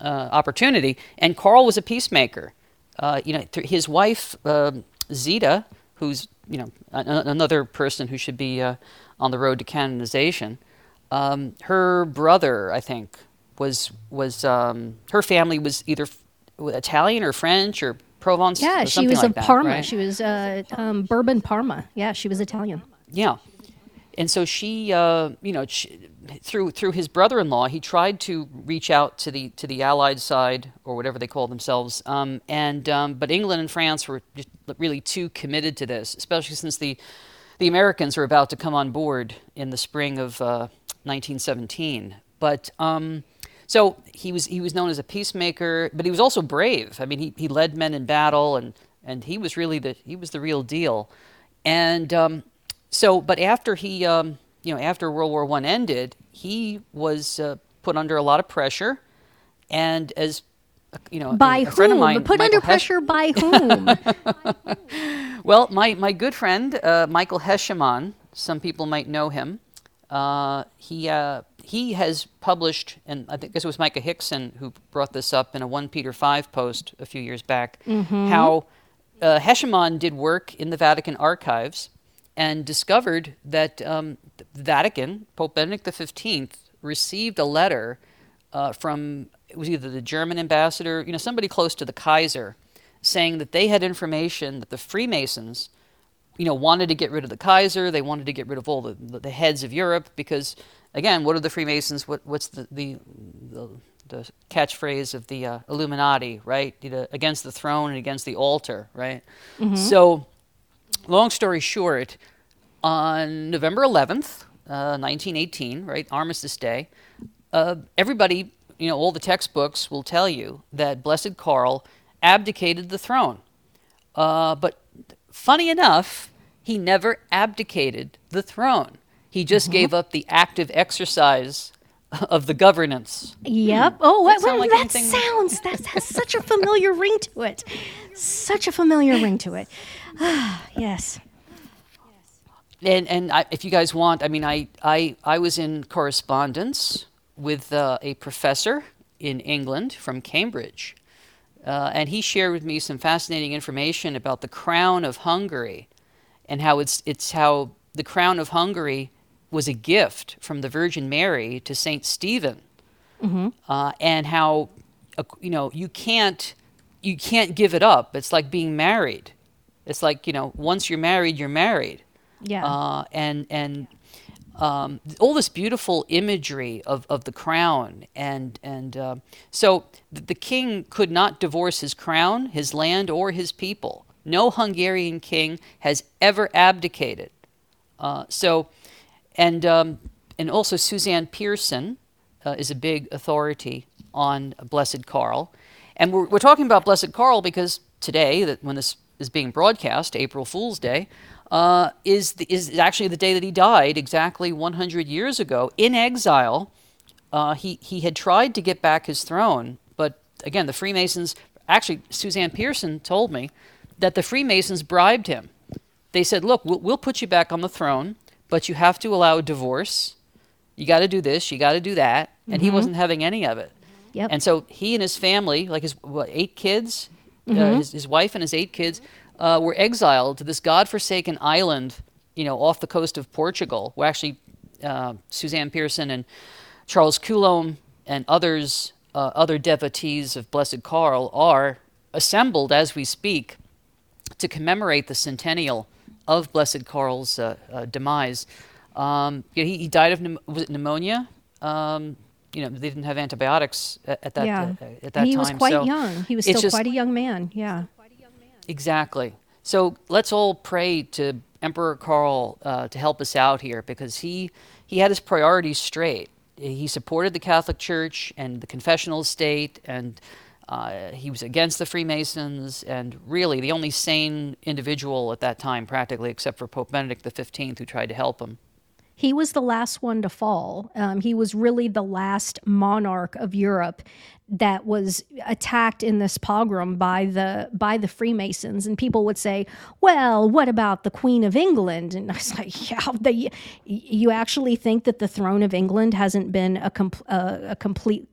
uh, opportunity, and Karl was a peacemaker. Uh, you know, th- his wife uh, Zita, who's you know an- another person who should be uh, on the road to canonization. Um, her brother, I think. was was um, her family was either f- Italian or French or Provence yeah, or something like that. Yeah, she was of Parma. Right? She was uh, um, Bourbon Parma. Yeah, she was Italian. Yeah. And so she, uh, you know, she, through through his brother-in-law, he tried to reach out to the to the Allied side or whatever they call themselves. Um, and um, but England and France were just really too committed to this, especially since the the Americans were about to come on board in the spring of uh, nineteen seventeen. But um, So he was he was known as a peacemaker, but he was also brave. I mean, he, he led men in battle and and he was really the he was the real deal. And um, so, but after he, um, you know, after World War One ended, he was uh, put under a lot of pressure, and as you know, by a, a friend whom? Of mine, put Michael under Hesh- pressure by whom? Well, my my good friend uh, Michael Heschemann, some people might know him. Uh, he uh, he has published, and I think I guess it was Micah Hickson who brought this up in a First Peter five post a few years back. Mm-hmm. How uh, Heschemann did work in the Vatican archives and discovered that um, Vatican Pope Benedict the fifteenth received a letter uh, from. It was either the German ambassador, you know, somebody close to the Kaiser, saying that they had information that the Freemasons, you know, wanted to get rid of the Kaiser. They wanted to get rid of all the, the heads of Europe because, again, what are the Freemasons? What, what's the, the, the, the catchphrase of the uh, Illuminati, right? You know, against the throne and against the altar, right? Mm-hmm. So, long story short, on November eleventh, uh, nineteen eighteen, right, Armistice Day, uh, everybody... You know, all the textbooks will tell you that Blessed Karl abdicated the throne. Uh, but funny enough, he never abdicated the throne. He just mm-hmm. gave up the active exercise of the governance. Yep. Oh, what, that, sound what, like that sounds, that has such a familiar ring to it. Such a familiar ring to it. Ah, yes. And, and I, if you guys want, I mean, I, I, I was in correspondence with uh, a professor in England from Cambridge. Uh, and he shared with me some fascinating information about the crown of Hungary and how it's it's how the crown of Hungary was a gift from the Virgin Mary to Saint Stephen. Mm-hmm. Uh, and how, uh, you know, you can't, you can't give it up. It's like being married. It's like, you know, once you're married, you're married. Yeah. Uh, and, and, Um, all this beautiful imagery of, of the crown, and and uh, so th- the king could not divorce his crown, his land, or his people. No Hungarian king has ever abdicated. Uh, so, and um, and also Suzanne Pearson uh, is a big authority on Blessed Karl, and we're we're talking about Blessed Karl because today, that when this is being broadcast, April Fool's Day. Uh, is the, is actually the day that he died exactly one hundred years ago in exile. Uh, he he had tried to get back his throne, but again, the Freemasons. Actually, Suzanne Pearson told me that the Freemasons bribed him. They said, "Look, we'll, we'll put you back on the throne, but you have to allow a divorce. You got to do this. You got to do that." And mm-hmm. he wasn't having any of it. Yep. And so he and his family, like his what, eight kids, mm-hmm. uh, his, his wife and his eight kids. Uh, were exiled to this godforsaken island, you know, off the coast of Portugal, where actually uh, Suzanne Pearson and Charles Coulombe and others, uh, other devotees of Blessed Karl, are assembled as we speak to commemorate the centennial of Blessed Karl's uh, uh, demise. Um, you know, he, he died of pneum- was it pneumonia. Um, you know, they didn't have antibiotics at, at that yeah. uh, at that time. He was quite so young. He was still just, quite a young man. Yeah. Exactly. So let's all pray to Emperor Karl uh, to help us out here, because he, he had his priorities straight. He supported the Catholic Church and the confessional state, and uh, he was against the Freemasons, and really the only sane individual at that time, practically, except for Pope Benedict the fifteenth, who tried to help him. He was the last one to fall. Um, he was really the last monarch of Europe that was attacked in this pogrom by the by the Freemasons. And people would say, well, what about the Queen of England? And I was like, yeah, they, you actually think that the throne of England hasn't been a, com- uh, a complete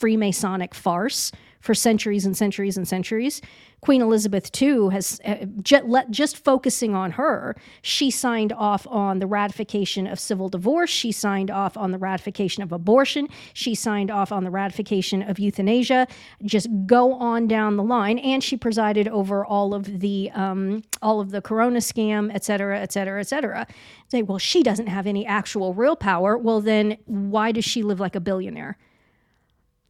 Freemasonic farce for centuries and centuries and centuries? Queen Elizabeth the Second has, uh, j- let, just focusing on her, she signed off on the ratification of civil divorce, she signed off on the ratification of abortion, she signed off on the ratification of euthanasia, just go on down the line, and she presided over all of the um, all of the Corona scam, et cetera, et cetera, et cetera. Say, well, she doesn't have any actual real power. Well, then why does she live like a billionaire?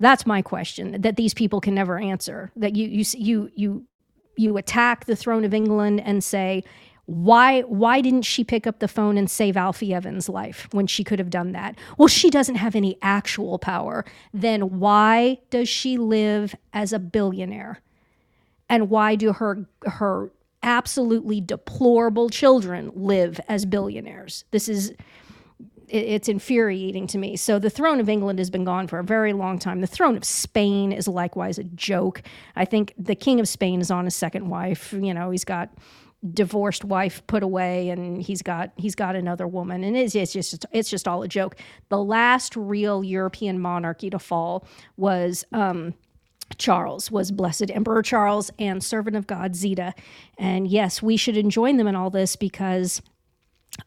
That's my question that these people can never answer. That you you you you you attack the throne of England and say, why why didn't she pick up the phone and save Alfie Evans' life when she could have done that? Well, she doesn't have any actual power. Then why does she live as a billionaire? and why do her her absolutely deplorable children live as billionaires? This is, it's infuriating to me. So the throne of England has been gone for a very long time. The throne of Spain is likewise a joke. I think the King of Spain is on his second wife. You know, he's got divorced wife put away, and he's got he's got another woman, and it's, it's just it's just all a joke. The last real European monarchy to fall was um, Charles, was Blessed Emperor Charles, and Servant of God Zita. And yes, we should enjoin them in all this, because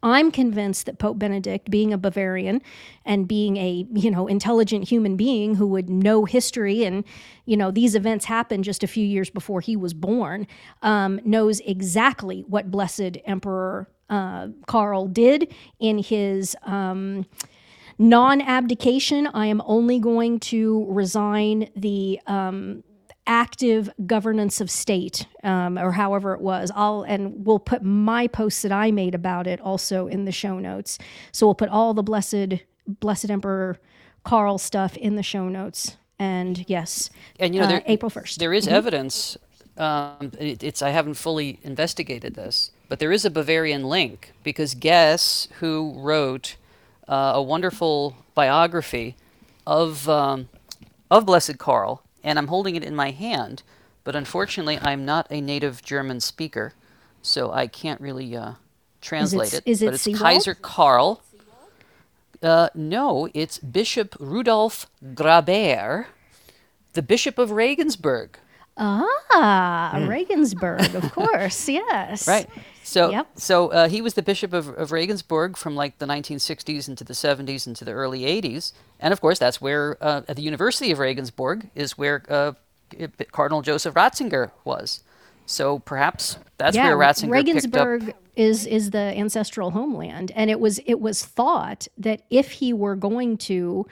I'm convinced that Pope Benedict, being a Bavarian and being a, you know, intelligent human being who would know history, and, you know, these events happened just a few years before he was born, um, knows exactly what Blessed Emperor uh, Karl did in his um, non-abdication. I am only going to resign the Um, active governance of state, um, or however it was. I'll, and we'll put my posts that I made about it also in the show notes. So we'll put all the blessed, blessed Emperor Karl stuff in the show notes. And yes, and you know, there, uh, April first. There is mm-hmm. evidence. Um, it, it's, I haven't fully investigated this, but there is a Bavarian link, because guess who wrote uh, a wonderful biography of, um, of Blessed Karl. And I'm holding it in my hand, but unfortunately, I'm not a native German speaker, so I can't really uh, translate it. Is it, it, is it but it's Kaiser Karl. Uh, no, it's Bishop Rudolf Graber, the Bishop of Regensburg. Ah, mm. Regensburg, of course, yes. Right. So, yep. so uh, he was the Bishop of, of Regensburg from like the nineteen sixties into the seventies into the early eighties. And of course, that's where uh, at the University of Regensburg is where uh, Cardinal Joseph Ratzinger was. So perhaps that's yeah, where Ratzinger Regensburg picked up. Is is the ancestral homeland. And it was it was thought that if he were going to,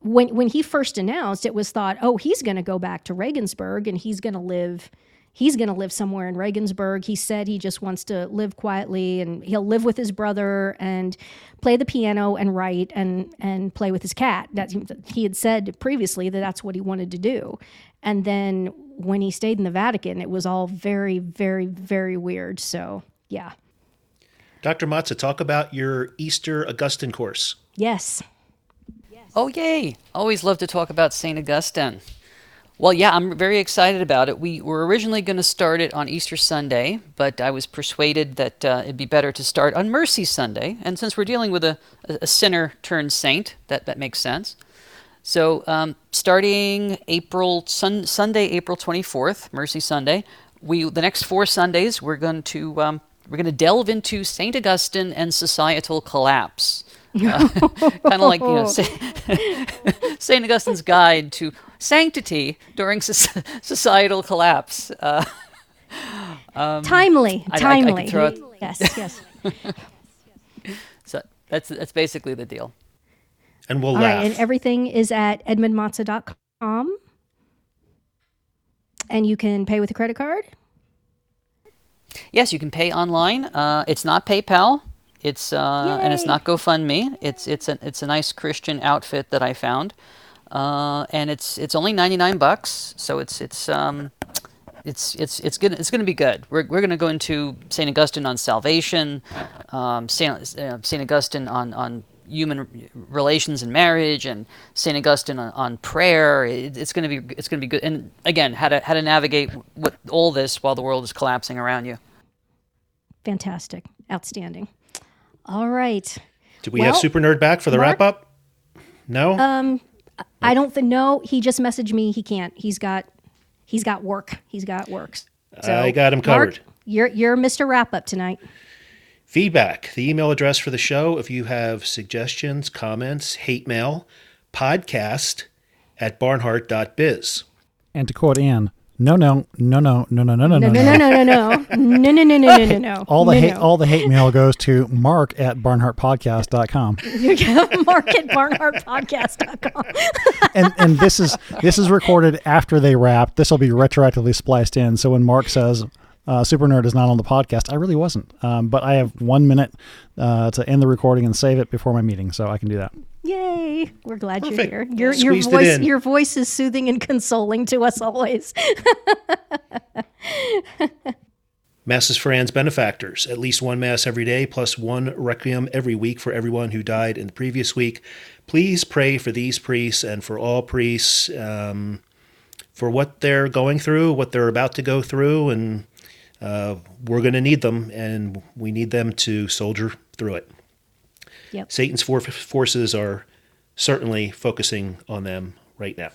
when when he first announced, it was thought, oh, he's going to go back to Regensburg and he's going to live He's going to live somewhere in Regensburg. He said he just wants to live quietly, and he'll live with his brother and play the piano and write and and play with his cat. That he had said previously that that's what he wanted to do. And then when he stayed in the Vatican, it was all very, very, very weird. So, yeah. Doctor Mazza, talk about your Easter Augustine course. Yes. yes. Oh, yay. Always love to talk about Saint Augustine. Well, yeah, I'm very excited about it. We were originally going to start it on Easter Sunday, but I was persuaded that uh, it'd be better to start on Mercy Sunday. And since we're dealing with a, a sinner turned saint, that, that makes sense. So um, starting April sun, Sunday, April twenty-fourth, Mercy Sunday, we the next four Sundays we're going to um, we're going to delve into Saint Augustine and societal collapse. Uh, kind of like, you know, Saint Augustine's guide to sanctity during societal collapse. Uh, um, timely, I, timely. I, I can throw it. Yes, yes. So that's that's basically the deal. And we'll All laugh. Right, and everything is at edmund matza dot com, and you can pay with a credit card. Yes, you can pay online. Uh, it's not PayPal. It's uh, and it's not GoFundMe. It's it's a it's a nice Christian outfit that I found, uh, and it's it's only ninety-nine bucks. So it's it's um, it's it's it's gonna it's gonna be good. We're we're gonna go into Saint Augustine on salvation, um, Saint uh, Saint Augustine on on human relations and marriage, and Saint Augustine on, on prayer. It, it's gonna be it's gonna be good. And again, how to how to navigate what, all this while the world is collapsing around you. Fantastic, outstanding. All right. Do we well, have Super Nerd back for the Mark, wrap up? No. Um, I don't think. No, he just messaged me. He can't. He's got, he's got work. He's got works. So, I got him covered. Mark, you're you're Mister Wrap Up tonight. Feedback. The email address for the show. If you have suggestions, comments, hate mail, podcast at barnhart dot biz. And to quote Ann. No, no, no, no, no, no, no, no, no, no, no, no, no, no, no, no, no, no, no, no. All the hate, all the hate mail goes to Mark at barnhart podcast dot com. Mark at barnhart podcast dot com. And and this is this is recorded after they wrap. This will be retroactively spliced in. So when Mark says uh, Super Nerd is not on the podcast, I really wasn't. Um, but I have one minute uh, to end the recording and save it before my meeting, so I can do that. Yay! We're glad Perfect. You're here. Your, your voice, your voice is soothing and consoling to us always. Masses for Anne's benefactors, at least one Mass every day, plus one Requiem every week for everyone who died in the previous week. Please pray for these priests and for all priests, um, for what they're going through, what they're about to go through, and uh, we're going to need them, and we need them to soldier through it. Yep. Satan's for- forces are certainly focusing on them right now.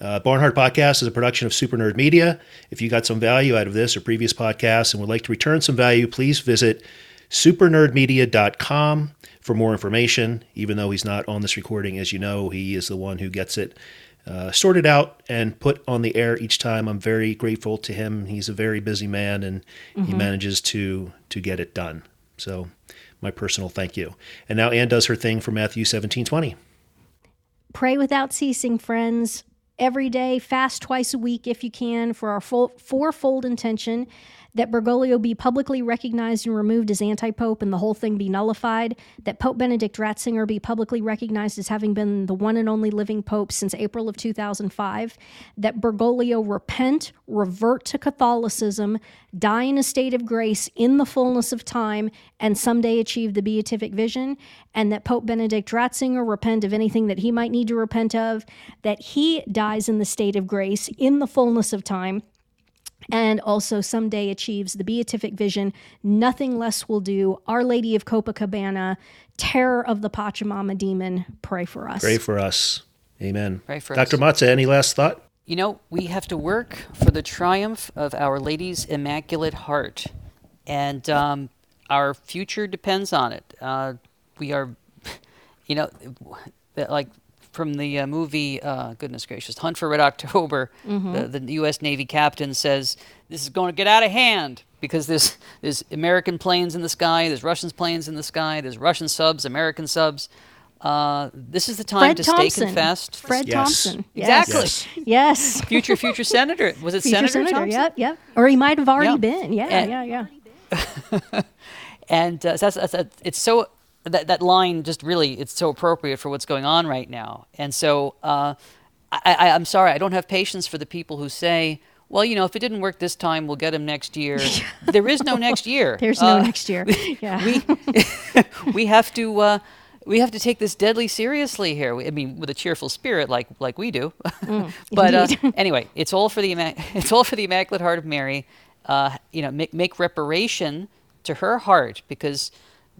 Uh, Barnhart Podcast is a production of Super Nerd Media. If you got some value out of this or previous podcasts and would like to return some value, please visit super nerd media dot com for more information. Even though he's not on this recording, as you know, he is the one who gets it uh, sorted out and put on the air each time. I'm very grateful to him. He's a very busy man, and mm-hmm. he manages to to get it done. So my personal thank you. And now Anne does her thing for Matthew seventeen twenty. Pray without ceasing, friends. Every day, fast twice a week if you can, for our full, fourfold intention that Bergoglio be publicly recognized and removed as anti-pope and the whole thing be nullified, that Pope Benedict Ratzinger be publicly recognized as having been the one and only living pope since April of two thousand five, that Bergoglio repent, revert to Catholicism, die in a state of grace in the fullness of time, and someday achieve the beatific vision, and that Pope Benedict Ratzinger repent of anything that he might need to repent of, that he dies in the state of grace in the fullness of time, and also someday achieves the beatific vision. Nothing less will do. Our Lady of Copacabana, terror of the Pachamama demon, pray for us. Pray for us. Amen. Pray for Doctor us. Doctor Matza, any last thought? You know, we have to work for the triumph of Our Lady's Immaculate Heart, and um, our future depends on it. Uh, we are, you know, like... From the uh, movie, uh, goodness gracious, Hunt for Red October, mm-hmm. the, the U S Navy captain says, this is going to get out of hand because there's, there's American planes in the sky, there's Russian planes in the sky, there's Russian subs, American subs. Uh, this is the time Fred to Thompson. stay confessed. Fred yes. Thompson. Yes. Exactly. Yes. yes. Future, future senator. Was it future Senator, Senator Thompson? Yep, yep. Or he might have already yep. been. Yeah, and, yeah, yeah. and uh, that's, that's, that's, it's so... That that line just really, it's so appropriate for what's going on right now. And so uh, I, I, I'm sorry, I don't have patience for the people who say, well, you know, if it didn't work this time, we'll get him next year. There is no next year. There's uh, no next year. Yeah. We, we have to uh, we have to take this deadly seriously here. We, I mean, with a cheerful spirit like like we do. Mm, but uh, anyway, it's all for the it's all for the Immaculate Heart of Mary. Uh, you know, make make reparation to her heart, because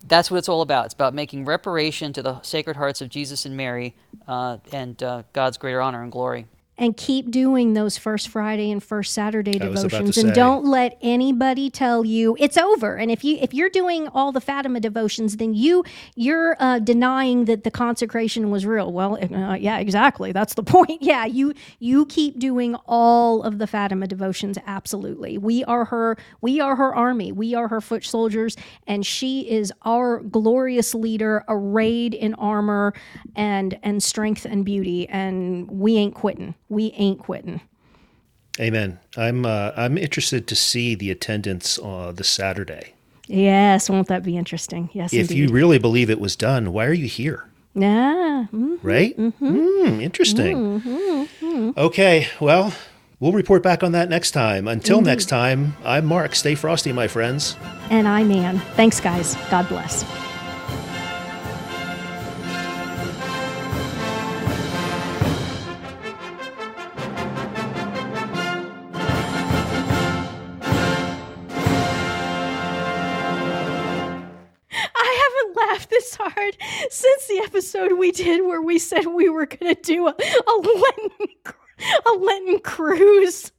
that's what it's all about. It's about making reparation to the Sacred Hearts of Jesus and Mary uh, and uh, God's greater honor and glory. And keep doing those First Friday and First Saturday devotions, and don't let anybody tell you it's over. And if you if you're doing all the Fatima devotions, then you you're uh, denying that the consecration was real. Well, uh, yeah, exactly. That's the point. Yeah, you you keep doing all of the Fatima devotions. Absolutely, we are her. We are her army. We are her foot soldiers, and she is our glorious leader, arrayed in armor and and strength and beauty. And we ain't quitting. We ain't quitting. Amen. I'm uh, I'm interested to see the attendance uh, this Saturday. Yes, won't that be interesting? Yes, if indeed. You really believe it was done, why are you here? Ah, mm-hmm, right? Mm-hmm. Mm, interesting. Mm-hmm, mm-hmm. Okay, well, we'll report back on that next time. Until mm-hmm. next time, I'm Mark. Stay frosty, my friends. And I'm Ann. Thanks, guys. God bless. This hard since the episode we did where we said we were going to do a, a Lenten a Lenten cruise.